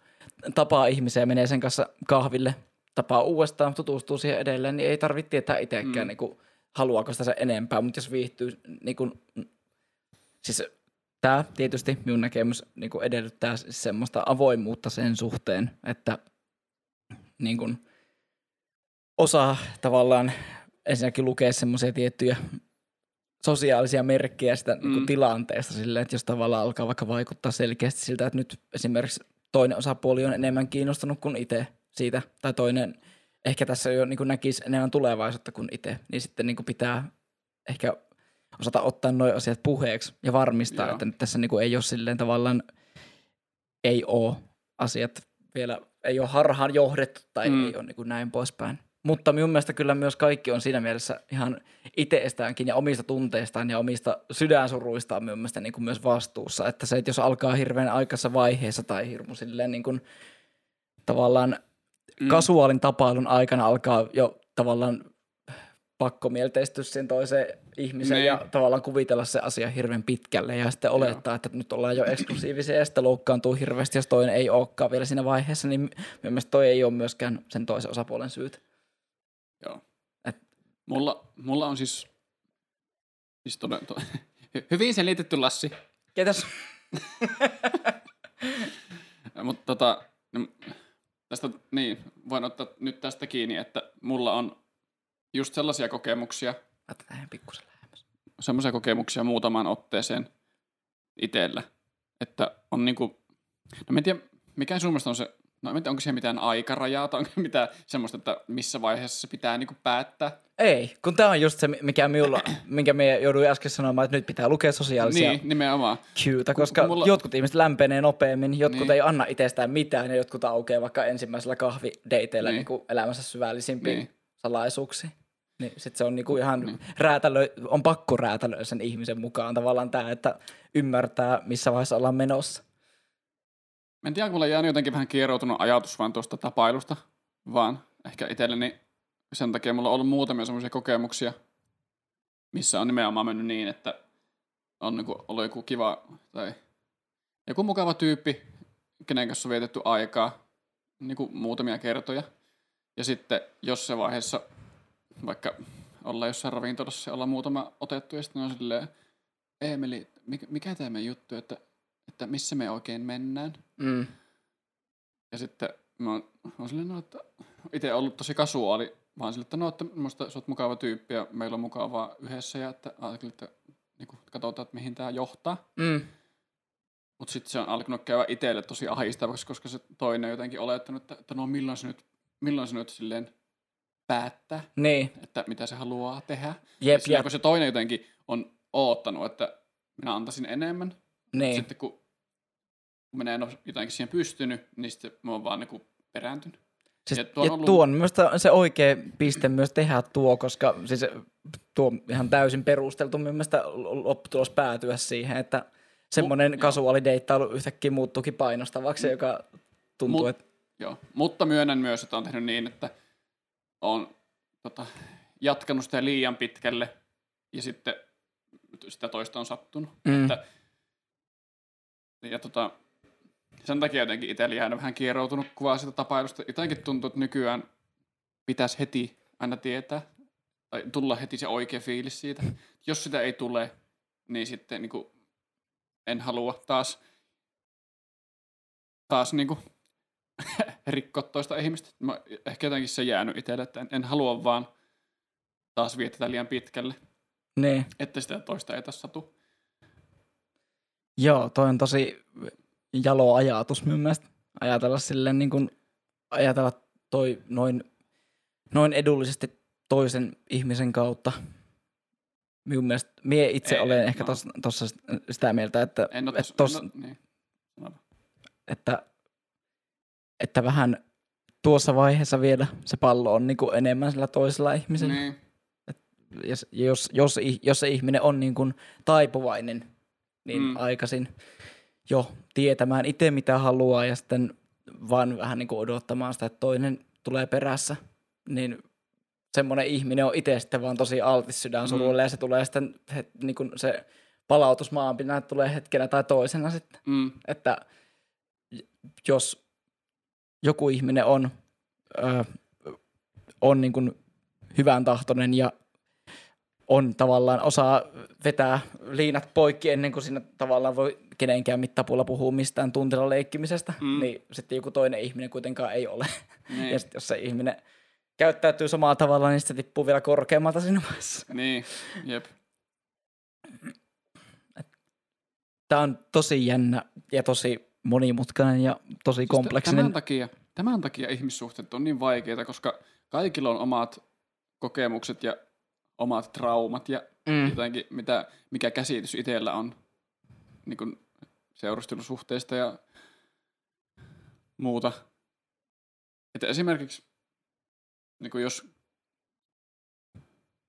tapaa ihmisiä ja menee sen kanssa kahville, tapaa uudestaan, tutustuu siihen edelleen, niin ei tarvitse tietää itsekään, mm. niin kuin, haluaako sitä sen enempää. Mutta jos viihtyy, niin kuin, siis tämä tietysti minun näkemys niin kuin edellyttää siis semmoista avoimuutta sen suhteen, että niin kuin, osaa tavallaan ensinnäkin lukea semmoisia tiettyjä sosiaalisia merkkejä sitä mm. niin kuin, tilanteesta silleen, että jos tavallaan alkaa vaikka vaikuttaa selkeästi siltä, että nyt esimerkiksi toinen osapuoli on enemmän kiinnostunut kuin itse siitä, tai toinen ehkä tässä jo niin kuin näkisi enemmän tulevaisuutta kuin itse, niin sitten niin kuin pitää ehkä osata ottaa nuo asiat puheeksi ja varmistaa, joo. Että nyt tässä niin kuin ei ole silleen tavallaan, ei ole asiat vielä, ei ole harhaan johdettu tai mm. ei ole niin kuin näin poispäin. Mutta minun mielestä kyllä myös kaikki on siinä mielessä ihan itsestäänkin ja omista tunteistaan ja omista sydänsuruistaan minun mielestä niin kuin myös vastuussa, että se, että jos alkaa hirveän aikaisessa vaiheessa tai hirmu silleen niin kuin tavallaan Mm. kasuaalin tapailun aikana alkaa jo tavallaan pakkomielteistyä sen toiseen ihmisen niin. Ja tavallaan kuvitella se asia hirveän pitkälle ja sitten olettaa, joo. Että nyt ollaan jo eksklusiivisia ja sitten loukkaantuu hirveästi, jos toinen ei olekaan vielä siinä vaiheessa, niin mielestäni toi ei ole myöskään sen toisen osapuolen syyt. Joo. Et, mulla, mulla on siis, siis todella, to, hyvin selitetty Lassi. Ketäs? Mutta tota... No, tästä, niin, voin ottaa nyt tästä kiinni, että mulla on just sellaisia kokemuksia. Otetaan tähän pikkusen lähemmäs. Sellaisia kokemuksia muutamaan otteeseen itsellä. Että on niinku, no mä en tiedä, mikä sun mielestä on se, no mä en tiedä, onko siihen mitään aikarajaa tai onko mitään semmoista, että missä vaiheessa se pitää niinku päättää. Ei, kun tää on just se, mikä minulla, minkä me jouduin äsken sanomaan, että nyt pitää lukea sosiaalisia niin, nimenomaan. Qtä, koska kun mulla... jotkut ihmiset lämpenee nopeammin, jotkut niin. Ei anna itsestään mitään ja jotkut aukeaa vaikka ensimmäisellä kahvideiteillä niin. Niin elämänsä syvällisimpiin niin. Salaisuuksiin. Niin sit se on niinku ihan niin. Räätälö, on pakko räätälöä sen ihmisen mukaan tavallaan tää, että ymmärtää missä vaiheessa ollaan menossa. Mä en tiedä, kun mulla jäänyt jotenkin vähän kieroutunut ajatus vaan tuosta tapailusta, vaan ehkä itselleni sen takia mulla on ollut muutamia semmoisia kokemuksia, missä on nimenomaan mennyt niin, että on niin kuin ollut joku kiva tai joku mukava tyyppi, kenen kanssa on vietetty aikaa niin kuin muutamia kertoja. Ja sitten jossain vaiheessa, vaikka ollaan jossain ravintolassa, ollaan muutama otettu ja sitten on silleen, Eemeli, mikä, mikä tämä juttu, että, että missä me oikein mennään? Mm. Ja sitten mä oon, oon silleen, no, että itse ollut tosi kasuaali. Vaan sille, että no, että musta sä oot mukava tyyppi ja meillä on mukavaa yhdessä ja että, että, että niin kuin, katsotaan, että mihin tää johtaa. Mm. Mutta sitten se on alkanut käydä itselle tosi ahistavaksi, koska se toinen jotenkin olettanut, että, että no milloin se nyt, milloin se nyt silleen päättää, niin. Että mitä se haluaa tehdä. Jep, ja kun se toinen jotenkin on oottanut, että minä antaisin enemmän, niin. Sitten kun minä en ole jotenkin siihen pystynyt, niin sitten minä olen vaan niin perääntynyt. Siis, ja tuo on, ollut... tuo on myös se oikea piste myös tehdä tuo, koska siis tuo ihan täysin perusteltu mielestä lopputulos päätyä siihen, että semmoinen Mut, kasuaalideittailu yhtäkkiä muuttuukin painostavaksi, joka tuntuu, Mut, että... Joo, mutta myönnän myös, että on tehnyt niin, että on tota, jatkanut sitä liian pitkälle ja sitten sitä toista on sattunut. Mm. Että, ja tota, sen takia jotenkin itsellä jäänyt vähän kieroutunut kuvaa sitä tapailusta. Jotenkin tuntuu, että nykyään pitäisi heti aina tietää, tai tulla heti se oikea fiilis siitä. Jos sitä ei tule, niin sitten... Niin kuin, en halua taas, taas niinku rikkoa toista ihmistä. Mä ehkä jotenkin se jäänyt itselle, että en, en halua vaan taas viettää liian pitkälle, niin. Että sitä toista ei taas satu. Joo, toi on tosi jalo ajatus minun mielestä. Ajatella silleen niin kuin, ajatella toi noin, noin edullisesti toisen ihmisen kautta. Minun mielestä, mie itse ei, olen ei, ehkä no. tos, tossa sitä mieltä, että, tos, et tos, en, niin. no. että, että vähän tuossa vaiheessa vielä se pallo on niinku enemmän sillä toisella ihmisellä. Niin. Et, jos, jos, jos, jos se ihminen on niinku taipuvainen, niin mm. aikaisin jo tietämään itse mitä haluaa ja sitten vaan vähän niinku odottamaan sitä, että toinen tulee perässä, niin... Semmoinen ihminen on itse sitten vaan tosi altis sydänsurulle mm. ja se tulee sitten het, niin kuin se palautus maanpinnalle tulee hetkenä tai toisena sitten. Mm. Että jos joku ihminen on, ö, on niin kuin hyvän tahtoinen ja on tavallaan osaa vetää liinat poikki ennen kuin siinä tavallaan voi kenenkään mittapuulla puhua mistään tuntilla leikkimisestä, mm. niin sitten joku toinen ihminen kuitenkaan ei ole. Mm. Ja sitten jos se ihminen... käyttäytyy samalla tavalla, niin se tippuu vielä korkeammalta siinä vaiheessa. Niin, jep. Tämä on tosi jännä ja tosi monimutkainen ja tosi siis kompleksinen. Tämän takia, tämän takia ihmissuhteet on niin vaikeita, koska kaikilla on omat kokemukset ja omat traumat ja mm. jotenkin, mitä, mikä käsitys itsellä on niin kuin seurustelusuhteista ja muuta. Että esimerkiksi niin jos,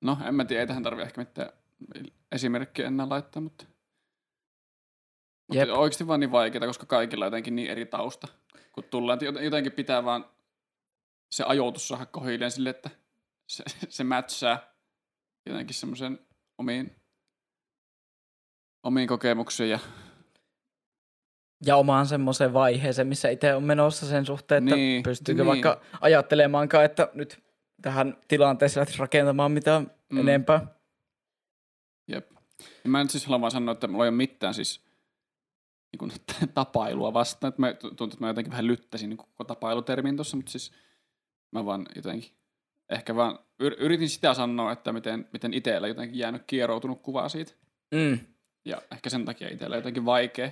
no en mä tiedä, ei tähän tarvitse ehkä mitään esimerkkiä enää laittaa, mutta, mutta oikeasti vaan niin vaikeaa, koska kaikilla on jotenkin niin eri tausta, kun tullaan. Jotenkin pitää vaan se ajoitus saada kohdilleen sille, että se, se mätsää jotenkin semmoisen omiin, omiin kokemuksiin ja... Ja omaan semmoiseen vaiheeseen, missä itse on menossa sen suhteen, että niin, pystyykö niin. vaikka ajattelemaankaan, että nyt tähän tilanteeseen lähtisi rakentamaan mitään mm. enempää. Jep. Ja mä nyt siis haluan vaan sanoa, että mulla ei ole mitään siis niin kuin, tapailua vastaan. Että mä tuntuu, että mä jotenkin vähän lyttäsin niin koko tapailutermin tuossa, mutta siis mä vaan jotenkin, ehkä vaan yritin sitä sanoa, että miten, miten itsellä jotenkin jäänyt kieroutunut kuvaa siitä. Mm. Ja ehkä sen takia itsellä jotenkin vaikea.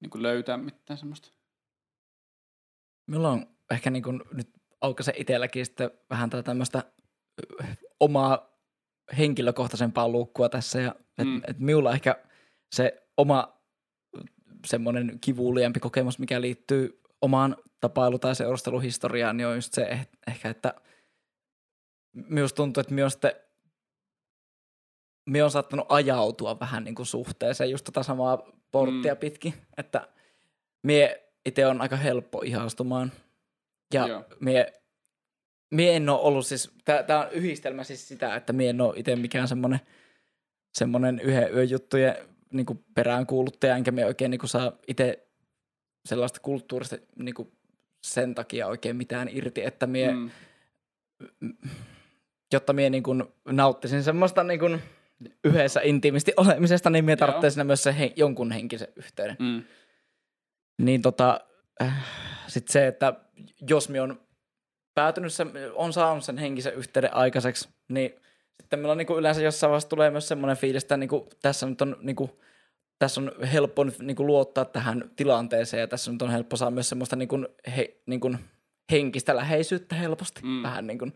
Niin kuin löytää mitään semmoista. Minulla on ehkä niin kuin nyt aukaisen itselläkin sitten vähän tämmöistä omaa henkilökohtaisempaa luukkua tässä. Ja mm. että et minulla ehkä se oma semmoinen kivuliempi kokemus, mikä liittyy omaan tapailu- tai seurusteluhistoriaan, niin on just se ehkä, että minusta tuntuu, että minä sitten minä olen saattanut ajautua vähän niin kuin suhteeseen just tota samaa porttia mm. pitkin, että mie itse on aika helppo ihastumaan ja Joo. mie, mie en ole ollut siis, tämä on yhdistelmä siis sitä, että mie en ole itse mikään semmoinen semmoinen yhden yön juttujen niin kuin peräänkuuluttaja, enkä mie oikein niin kuin saa itse sellaista kulttuurista niin kuin sen takia oikein mitään irti, että mie... Mm. Jotta minä niin kuin nauttisin semmoista niin kuin yhdessä intiimisti olemisesta, niin minä tarvitsen siinä myös se he, jonkun henkisen yhteyden. Mm. Niin tota, äh, sitten se, että jos minä on päätynyt, se, on saanut sen henkisen yhteyden aikaiseksi, niin sitten meillä on niin kuin yleensä jossain vaiheessa tulee myös semmoinen fiilis, että niin kuin, tässä nyt on niin kuin, tässä on helppo niin kuin luottaa tähän tilanteeseen ja tässä nyt on helppo saada myös semmoista niin kuin he, niin kuin henkistä läheisyyttä helposti mm. vähän niin kuin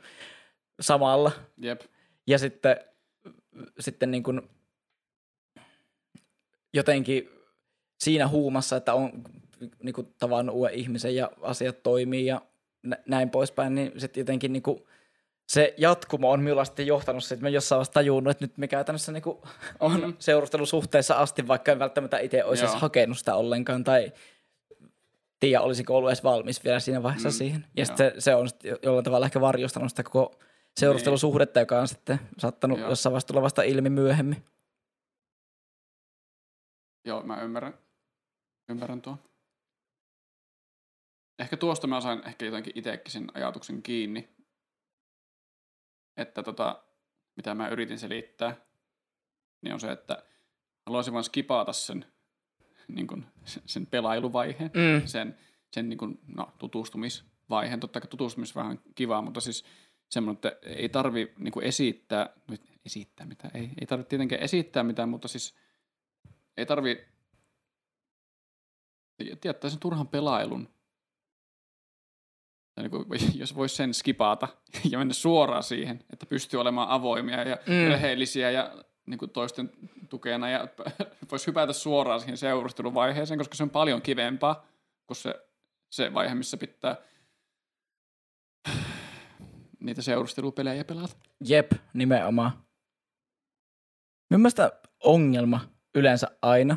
samalla. Jep. Ja sitten, sitten niin kuin jotenkin siinä huumassa, että on niin kuin tavannut uuden ihmisen ja asiat toimii ja näin poispäin, niin sitten jotenkin niin kuin se jatkumo on minulla sitten johtanut siihen, että minä jossain vaiheessa tajunnut, että nyt me käytännössä niin kuin on mm-hmm. seurustelusuhteessa asti, vaikka en välttämättä itse olisi edes hakenut sitä ollenkaan tai tiedä, olisiko ollut edes valmis vielä siinä vaiheessa mm. siihen. Ja sitten se, se on sitten jollain tavalla ehkä varjostanut sitä koko seurustelusuhdetta, joka on sitten saattanut Joo. jossain vaiheessa tulla vasta ilmi myöhemmin. Joo, mä ymmärrän, ymmärrän tuon. Ehkä tuosta mä sain ehkä jotenkin itsekin sen ajatuksen kiinni, että tota, mitä mä yritin selittää, niin on se, että haluaisin vaan skipata sen, niin kun, sen pelailuvaiheen, mm. sen, sen niin kun, no, tutustumisvaiheen. Totta kai tutustumisvaihe on kivaa, mutta siis semmoinen, että ei tarvitse niin kun esittää, esittää mitään, ei, ei tarvitse tietenkään esittää mitään, mutta siis ei tarvitse tietää sen turhan pelailun. Niin kuin, jos voisi sen skipata ja mennä suoraan siihen, että pystyy olemaan avoimia ja mm. rehellisiä ja niin kuin toisten tukena ja voisi hypätä suoraan siihen seurusteluvaiheeseen, koska se on paljon kivempaa kuin se, se vaihe, missä pitää niitä seurustelupelejä pelata. Jep, nimenomaan. Mielestäni ongelma yleensä aina,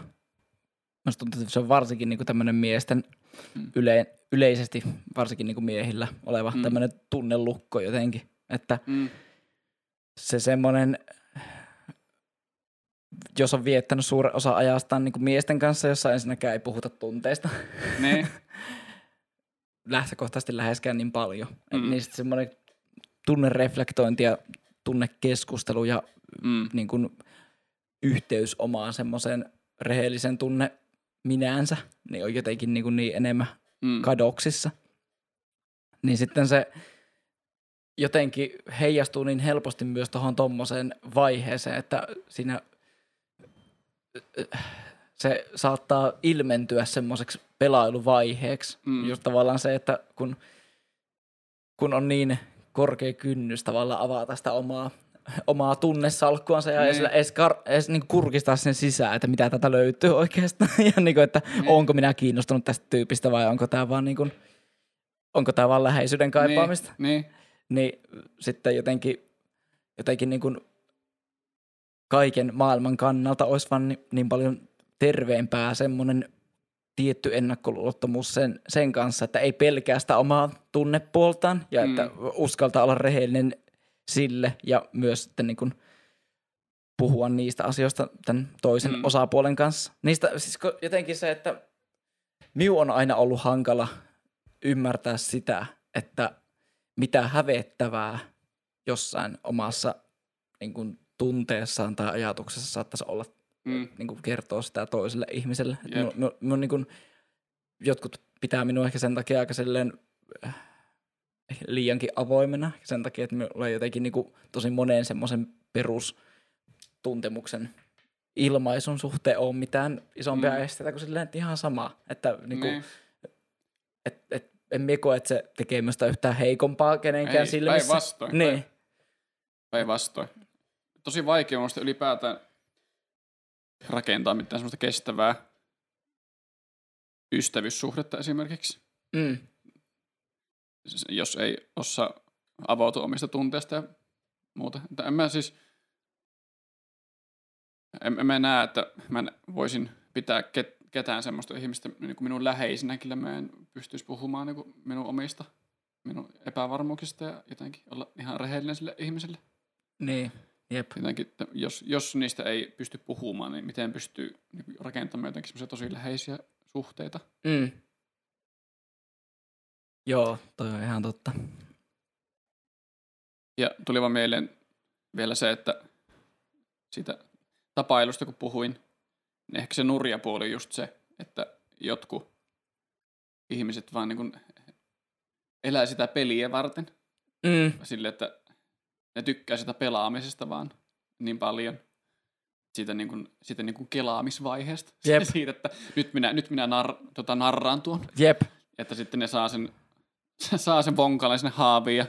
minusta tuntuu, että se on varsinkin niin kuin tämmöinen miesten mm. yleinen, yleisesti, varsinkin niin kuin miehillä oleva mm. tämmöinen tunnelukko jotenkin, että mm. se semmoinen, jos on viettänyt suuren osa ajastaan niin kuin miesten kanssa, jossa ensinnäkään ei puhuta tunteista, ne. lähtökohtaisesti läheskään niin paljon, mm. niin sitten semmoinen tunnereflektointi ja tunnekeskustelu ja mm. niin kuin yhteys omaan semmoiseen rehellisen tunne minänsä, niin on jotenkin niin, kuin niin enemmän Mm. kadoksissa, niin sitten se jotenkin heijastuu niin helposti myös tuohon tommoseen vaiheeseen, että siinä se saattaa ilmentyä semmoiseksi pelailuvaiheeksi, mm. just tavallaan se, että kun, kun on niin korkea kynnys tavallaan avata sitä omaa, omaa tunnesalkkuansa ja mm. edes, kar, edes niin kurkistaa sen sisään, että mitä tätä löytyy oikeastaan ja niin kuin, että mm. onko minä kiinnostunut tästä tyypistä vai onko tämä vaan, niin kuin, onko tämä vaan läheisyyden kaipaamista. Mm. Mm. Niin sitten jotenkin, jotenkin niin kuin kaiken maailman kannalta olisi vaan niin, niin paljon terveempää semmoinen tietty ennakkoluulottomuus sen, sen kanssa, että ei pelkää sitä omaa tunnepuoltaan ja mm. että uskaltaa olla rehellinen sille ja myös sitten niin kuin puhua niistä asioista tämän toisen mm. osapuolen kanssa. Niistä siis jotenkin se, että minun on aina ollut hankala ymmärtää sitä, että mitä hävettävää jossain omassa niin kuin tunteessaan tai ajatuksessa saattaisi olla mm. niin kuin kertoa sitä toiselle ihmiselle. Yep. Minun, minun niin kuin, jotkut pitää minua ehkä sen takia aika silleen liiankin avoimena sen takia, että me ollaan jotenkin niin kuin tosi moneen semmoisen perustuntemuksen ilmaisun suhteen on mitään isompia mm. esteitä kuin silleen, että ihan sama. Että niin kuin, mm. et, et, en minä koe, että se tekee myös yhtään heikompaa kenenkään ei, silmissä. Ei vastoin. Niin. Päin, päin vastoin. Tosi vaikea on ylipäätään rakentaa mitään semmoista kestävää ystävyyssuhdetta esimerkiksi. Mm. Jos ei osaa avautua omista tunteista ja muuta. En mä siis, en, en mä näe, että mä voisin pitää ket, ketään semmoista ihmistä niin kuin minun läheisenä, kyllä mä en pystyisi puhumaan niin kuin minun omista, minun epävarmuuksista ja jotenkin olla ihan rehellinen sille ihmiselle. Niin, jep. Jotenkin, jos, jos niistä ei pysty puhumaan, niin miten pystyy niin kuin rakentamaan jotenkin semmoisia tosi läheisiä suhteita. Mm. Joo, toi on ihan totta. Ja tuli vaan mieleen vielä se, että siitä tapailusta kun puhuin, niin ehkä se nurja puoli on just se, että jotkut ihmiset vaan niin kuin elää sitä peliä varten. Mm. Sille, että ne tykkää sitä pelaamisesta vaan niin paljon, siitä, niin kuin, siitä niin kuin kelaamisvaiheesta. Jep. Siitä, että nyt minä, nyt minä nar, tota, narraan tuon. Jep. Että sitten ne saa sen, saa sen vonkalan sinne haaviin ja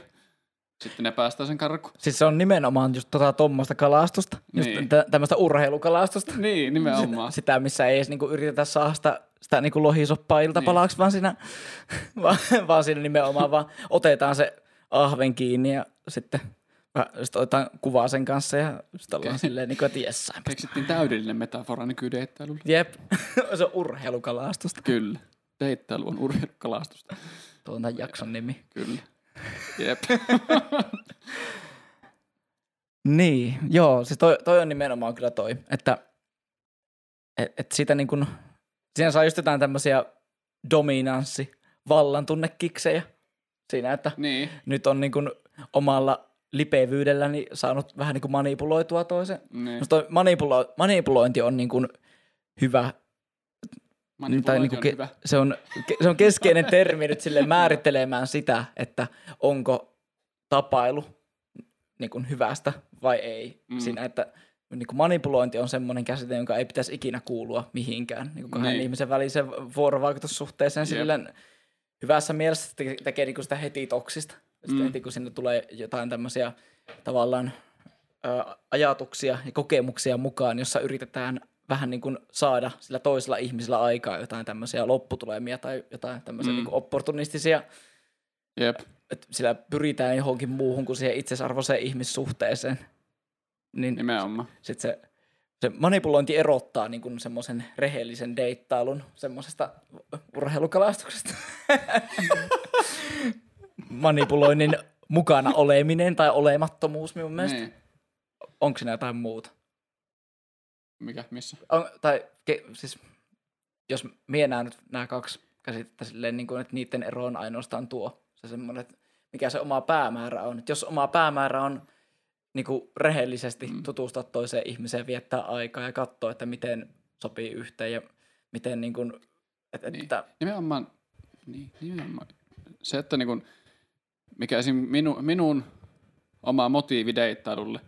sitten ne päästään sen karkuun. Siis se on nimenomaan just tota tommoista kalastusta, just niin. t- tämmöistä urheilukalastusta. Niin, nimenomaan. Sitä, sitä missä ei edes niinku yritetä saada sitä, sitä niinku lohisoppaa iltapalaksi, niin. vaan, siinä, vaan, vaan siinä nimenomaan vaan otetaan se ahven kiinni ja sitten sitten otetaan kuvaa sen kanssa ja sitten ollaan silleen niin kuin, että jessään. Keksittiin täydellinen metafora nykydeittailulle. Jep, se on urheilukalastusta. Kyllä, deittailu on urheilukalastusta. Tuo on tämän jakson nimi. Kyllä, jep. Niin, joo, siis toi, toi on nimenomaan kyllä toi, että et, et siitä niin kuin, siinä saa just jotain tämmöisiä dominanssi, vallantunnekiksejä siinä, että niin. Nyt on niin kuin omalla lipevyydelläni niin saanut vähän niin kuin manipuloitua toisen. Niin. Toi manipulo- manipulointi on niin kuin hyvä. Manipulointi niin kuin ke- on hyvä. Se on, ke- se on keskeinen termi nyt sille määrittelemään sitä, että onko tapailu niin kuin hyvästä vai ei. Mm. Siinä, että niin kuin manipulointi on semmoinen käsite, jonka ei pitäisi ikinä kuulua mihinkään. Niin kuin kahden niin. ihmisen väliseen vuorovaikutussuhteeseen yep. silleen hyvässä mielessä te- tekee niin kuin sitä heti toksista. Sitten mm. heti, kun sinne tulee jotain tämmöisiä tavallaan ö, ajatuksia ja kokemuksia mukaan, jossa yritetään vähän niin kuin saada sillä toisella ihmisellä aikaa jotain tämmöisiä lopputulemia tai jotain tämmöisiä mm. niin kuin opportunistisia. Jep. Et sillä pyritään johonkin muuhun kuin siihen itsesarvoiseen ihmissuhteeseen. Niin nimenomaan. Sitten se, se manipulointi erottaa niin kuin semmoisen rehellisen deittailun semmoisesta urheilukalastuksesta. Manipuloinnin mukana oleminen tai olemattomuus minun mielestä. Niin. Onko siinä jotain muuta? Mikä? Missä? On, tai ke, siis, jos minä näen nyt nämä kaksi käsitettä silleen, niin kuin, että niiden ero on ainoastaan tuo. Se semmoinen, että mikä se oma päämäärä on. Että jos oma päämäärä on niin kuin rehellisesti mm. tutustua toiseen ihmiseen, viettää aikaa ja katsoa, että miten sopii yhteen ja miten niin kuin... Että, niin. Että, nimenomaan, niin, nimenomaan. Se, että niin kuin... Mikä esim. Minu, minun oma motiivi deittailulle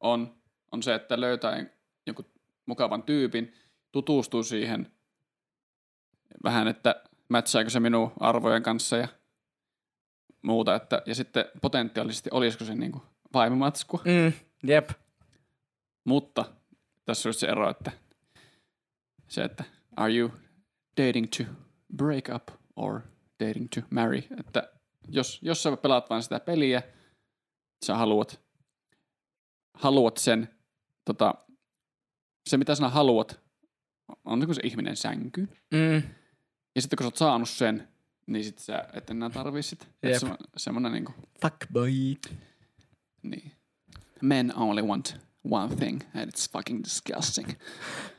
on, on se, että löytää jonkun mukavan tyypin, tutustuu siihen vähän, että mätsääkö se minun arvojen kanssa ja muuta. Että, ja sitten potentiaalisesti olisiko se niin kuin vaimomatskua. Mm, jep. Mutta tässä on se ero, että se, että are you dating to break up or dating to marry? Että Jos, jos sä pelaat vaan sitä peliä, sä haluat, haluat sen, tota, se mitä sinä haluat, on niin kuin se ihminen sänkyyn. Mm. Ja sitten kun sä oot saanut sen, niin sit sä et enää tarvii sitä. Yep. Se, semmoinen niin kuin... Fuckboy. Niin. Men only want one thing, and it's fucking disgusting.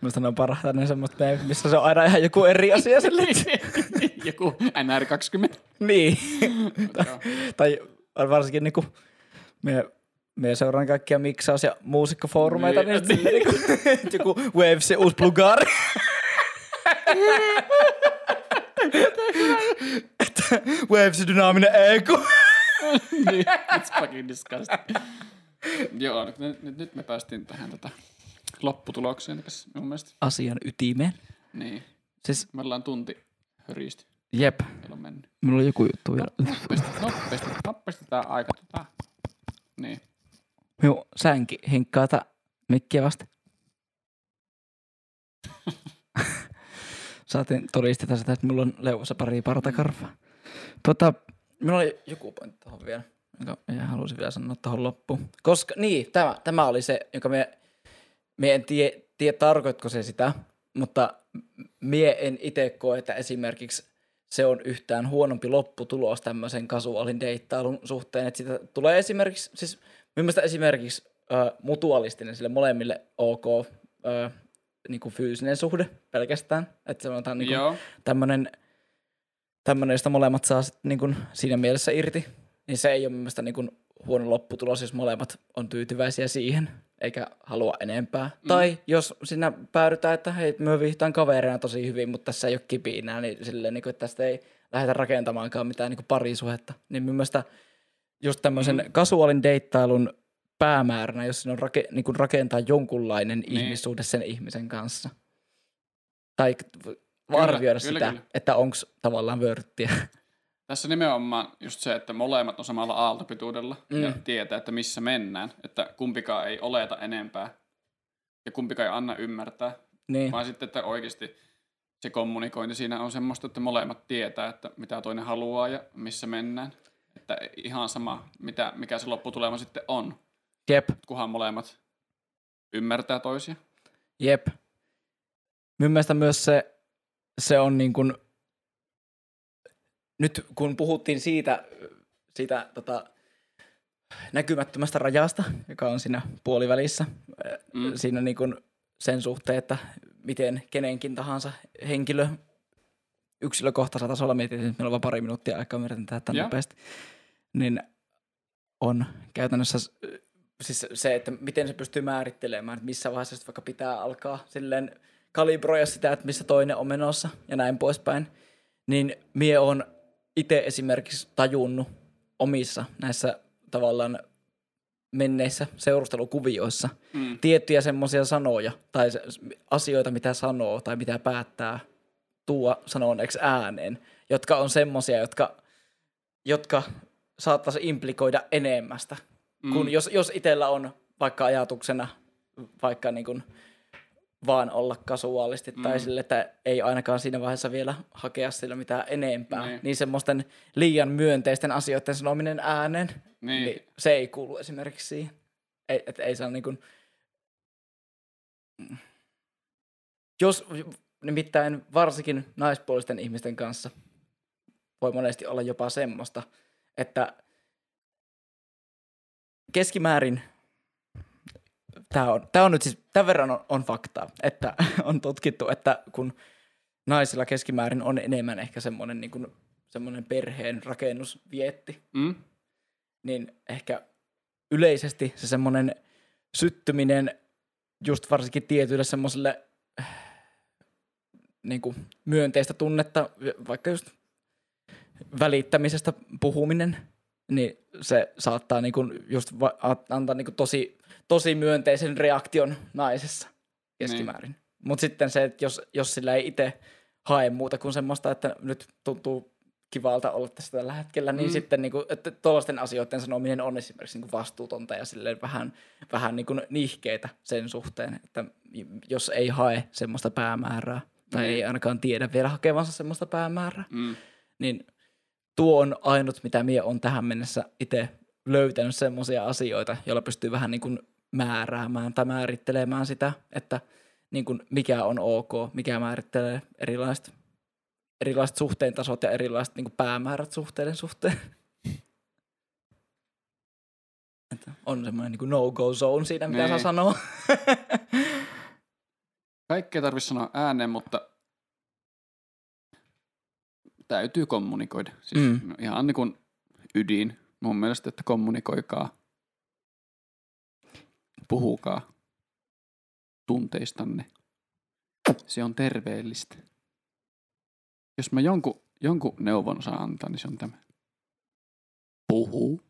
Musta ne on parhaita ne semmoista, missä se on aina ihan joku eri asia silleen. Joku N R kaksikymmentä. Niin. Tai varsinkin niinku, me, me seuraan kaikkia miksaus- ja muusikkofoorumeita, niin, niin, niin, niin, niin, niin joku Waves ja uusi Bulgari. Waves ja dynaaminen ego. Niin, it's fucking disgusting. Joo, nyt, nyt, nyt me päästiin tähän tätä lopputulokseen tässä mun mielestä. Asian ytimeen. Niin. Siis... Me ollaan tunti höristi. Jep. Meillä on joku juttu vielä. Nopeasti, nopeasti, nopeasti tää aika. Tää. Niin. Minun sänki hinkkaa tää mikkiä vasta. Saatiin todisteta sitä, että mulla on leuassa pari partakarvaa. Tota, minulla oli joku pointti tohon vielä. Ja halusin vielä sanoa tuohon loppuun. Koska, niin, tämä, tämä oli se, jonka me, me en tiedä, tie, tarkoitko se sitä, mutta mie en itse koe, että esimerkiksi se on yhtään huonompi lopputulos tämmöisen kasuaalin deittailun suhteen, että siitä tulee esimerkiksi, siis mielestä esimerkiksi äh, mutualistinen sille molemmille ok äh, niin kuin fyysinen suhde pelkästään, että se on niin kuin tämmöinen, tämmöinen, josta molemmat saa sit, niin kuin, siinä mielessä irti. Niin se ei ole mielestäni niin huono lopputulos, jos molemmat on tyytyväisiä siihen, eikä halua enempää. Mm. Tai jos sinä päädytään, että hei, me viihdytään kavereina tosi hyvin, mutta tässä ei ole kipinää, niin silleen, niin kuin, että tästä ei lähdetä rakentamaankaan mitään niin parisuhetta. Niin mielestäni just tämmöisen mm. kasuaalin deittailun päämääränä, jos siinä on rake, niin kuin rakentaa jonkunlainen niin. ihmissuhde sen ihmisen kanssa. Tai arvioida kyllä, sitä, kyllä, kyllä. että onko tavallaan vörttiä. Tässä nimenomaan just se, että molemmat on samalla aaltopituudella mm. ja tietää, että missä mennään. Että kumpikaan ei oleta enempää ja kumpikaan ei anna ymmärtää. Niin. Vaan sitten, että oikeasti se kommunikointi siinä on semmoista, että molemmat tietää, että mitä toinen haluaa ja missä mennään. Että ihan sama, mitä, mikä se lopputulema sitten on. Jep. Kunhan molemmat ymmärtää toisia. Jep. Minun mielestä myös se, se on niin kuin, nyt kun puhuttiin siitä, siitä tota, näkymättömästä rajasta, joka on siinä puolivälissä, mm. siinä niin kuin sen suhteen, että miten kenenkin tahansa henkilö yksilökohtaisella tasolla, mietin, että meillä on vain pari minuuttia aikaa, me yritetään tämän nopeasti, niin on käytännössä siis se, että miten se pystyy määrittelemään, että missä vaiheessa vaikka pitää alkaa silleen kalibroida sitä, että missä toinen on menossa ja näin poispäin, niin mie on itse esimerkiksi tajunnut omissa näissä tavallaan menneissä seurustelukuvioissa mm. tiettyjä semmoisia sanoja tai asioita, mitä sanoo tai mitä päättää tuua sanoneeksi ääneen, jotka on semmoisia, jotka, jotka saattaisi implikoida enemmästä. Mm. Kun jos, jos itsellä on vaikka ajatuksena vaikka niin kuin vaan olla kasuaalisti mm. tai sille, että ei ainakaan siinä vaiheessa vielä hakea sillä mitään enempää, niin, niin semmoisten liian myönteisten asioiden sanominen ääneen, niin. Niin se ei kuulu esimerkiksi siihen. Ei, et, ei saa niin kuin... Jos... Nimittäin varsinkin naispuolisten ihmisten kanssa voi monesti olla jopa semmoista, että keskimäärin, tämä on, tämä on nyt siis, tämän verran on, on faktaa, että on tutkittu, että kun naisilla keskimäärin on enemmän ehkä semmoinen, niin kuin, semmoinen perheen rakennusvietti, mm. niin ehkä yleisesti se semmoinen syttyminen just varsinkin tietyille semmoiselle niin kuin myönteistä tunnetta, vaikka just välittämisestä puhuminen, niin se saattaa niin kuin just va- antaa niin kuin tosi, tosi myönteisen reaktion naisessa keskimäärin. Niin. Mutta sitten se, että jos, jos sillä ei itse hae muuta kuin semmoista, että nyt tuntuu kivalta olla tässä tällä hetkellä, niin mm. sitten niin kuin, että tuollaisten asioiden sanominen on esimerkiksi niin kuin vastuutonta ja silleen vähän, vähän niin kuin nihkeetä sen suhteen, että jos ei hae semmoista päämäärää, tai mm. ei ainakaan tiedä vielä hakevansa semmoista päämäärää, mm. niin tuo on ainut, mitä mie on tähän mennessä itse löytänyt semmoisia asioita, joilla pystyy vähän niin kuin määräämään tai määrittelemään sitä, että niin kuin mikä on ok, mikä määrittelee erilaiset, erilaiset suhteen tasot ja erilaiset niin kuin päämäärät suhteiden suhteen. Että on semmoinen niin kuin no-go zone siinä, mitä nee. saa sanoa. Kaikkea tarvitsisi sanoa ääneen, mutta täytyy kommunikoida. Siis mm. ihan niin kuin ydin mun mielestä, että kommunikoikaa, puhukaa tunteistanne. Se on terveellistä. Jos mä jonkun, jonkun neuvon saan antaa, niin se on tämä. Puhu.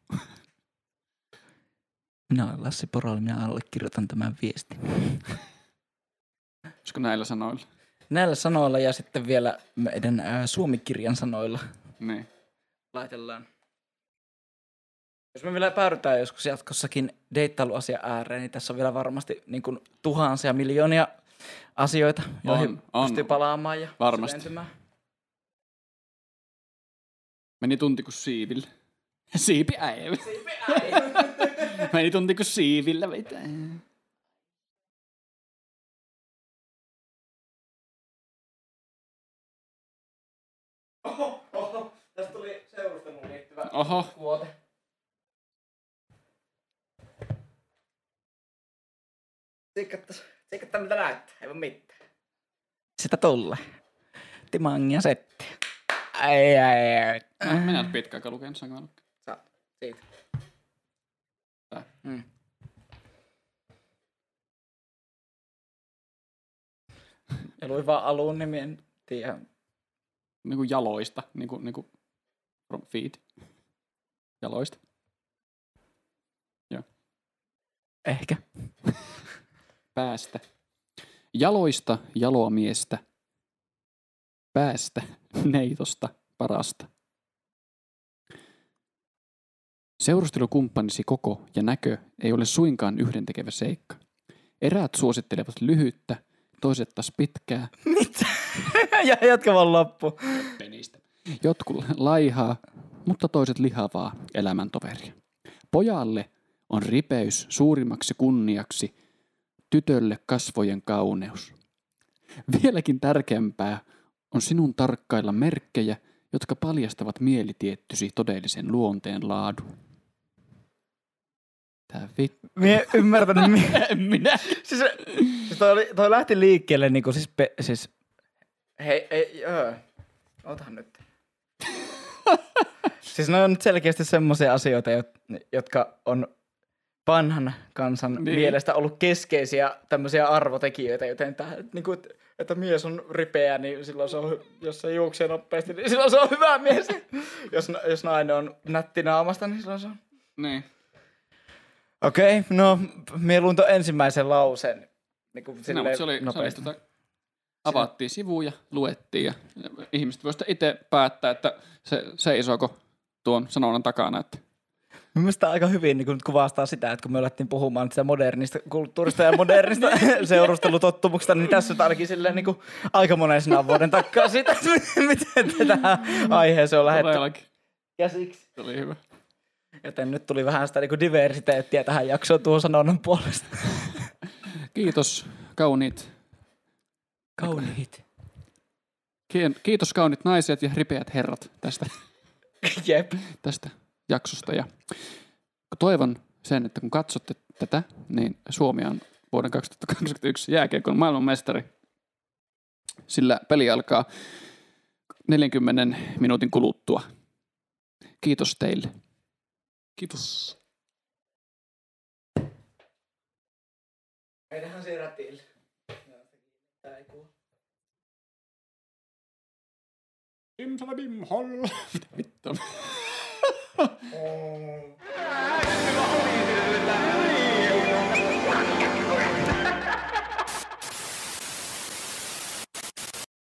Minä olen Lassi Porola, minä allekirjoitan tämän viestin. Olisiko näillä sanoilla? Näillä sanoilla ja sitten vielä meidän ää, suomikirjan sanoilla. Niin. Laitellaan. Jos me vielä päädytään joskus jatkossakin deittailuasia ääreen, niin tässä on vielä varmasti niin kuin tuhansia, miljoonia asioita, joihin on, pystyy on. palaamaan ja varmasti. Syventymään. Meni tunti kuin siivillä. Siipi äivä. Siipi äivä. Meni tunti kuin siivillä. Tästä tuli seurusteluun liittyvä Oho. kuote. Siikattaa mitä näyttää, ei voi mitään. Sitä tulee. Timangia setti. Ai ai ai. Minä olet pitkä aika lukenut, saanko mä lukea? Saat, siitä. Tää. Mm. Ja luin vaan alun, niin en tiedä. Niinku jaloista, niinku niinku from feet. Jaloista. Joo. Ehkä. Päästä. Jaloista jaloa miestä. Päästä neitosta parasta. Seurustelukumppanisi koko ja näkö ei ole suinkaan yhdentekevä seikka. Eräät suosittelevat lyhyttä, toiset taas pitkää. Mitä? Ja jatka vaan loppu. Penistä. Jotkut laihaa, mutta toiset lihavaa elämäntoveria. Pojalle on ripeys suurimmaksi kunniaksi, tytölle kasvojen kauneus. Vieläkin tärkeämpää on sinun tarkkailla merkkejä, jotka paljastavat mielitiettysi todellisen luonteen laadun. Tää vittu. Minä en ymmärtänyt. minä. minä. Siis, siis toi, oli, toi lähti liikkeelle niinku siis... Pe, siis... Hei, ei, joo. Otahan nyt. Siis ne on nyt selkeästi semmoisia asioita, jotka on vanhan kansan niin. mielestä ollut keskeisiä tämmöisiä arvotekijöitä, joten tää, niinku, että mies on ripeä, niin silloin se on, jos se juoksee nopeasti, niin silloin se on hyvä mies. Jos, jos nainen on nätti naamasta, niin silloin se on. Niin. Okei, okay, no minä luin tuon ensimmäisen lauseen. Niin kuin no, mutta se oli, se oli tuota, avattiin sivuja, luettiin ja ihmiset voivat itse päättää, että se seisoako tuon sanonnan takana. Että. Mielestäni aika hyvin niin kun kuvastaa sitä, että kun me alettiin puhumaan sitä modernista kulttuurista ja modernista seurustelutottumuksista, niin tässä on ainakin silleen, niin kuin, aika monen sanan vuoden takkaa siitä, miten tähän aiheeseen on lähdetty. Ja siksi. Se oli hyvä. Joten nyt tuli vähän sitä niinku diversiteettiä tähän jaksoon tuon sanonnan puolesta. Kiitos kauniit. Kauniit. Kiitos kauniit naiset ja ripeät herrat tästä. Jep. Tästä jaksosta. Ja toivon sen, että kun katsotte tätä, niin Suomi on vuoden kaksituhattakaksikymmentäyksi jääkiekon maailmanmestari. Sillä peli alkaa neljänkymmenen minuutin kuluttua. Kiitos teille. Kiitos. Meidähän se ratille. Tää ei kuulu. Bim, bim, hol. Vittu.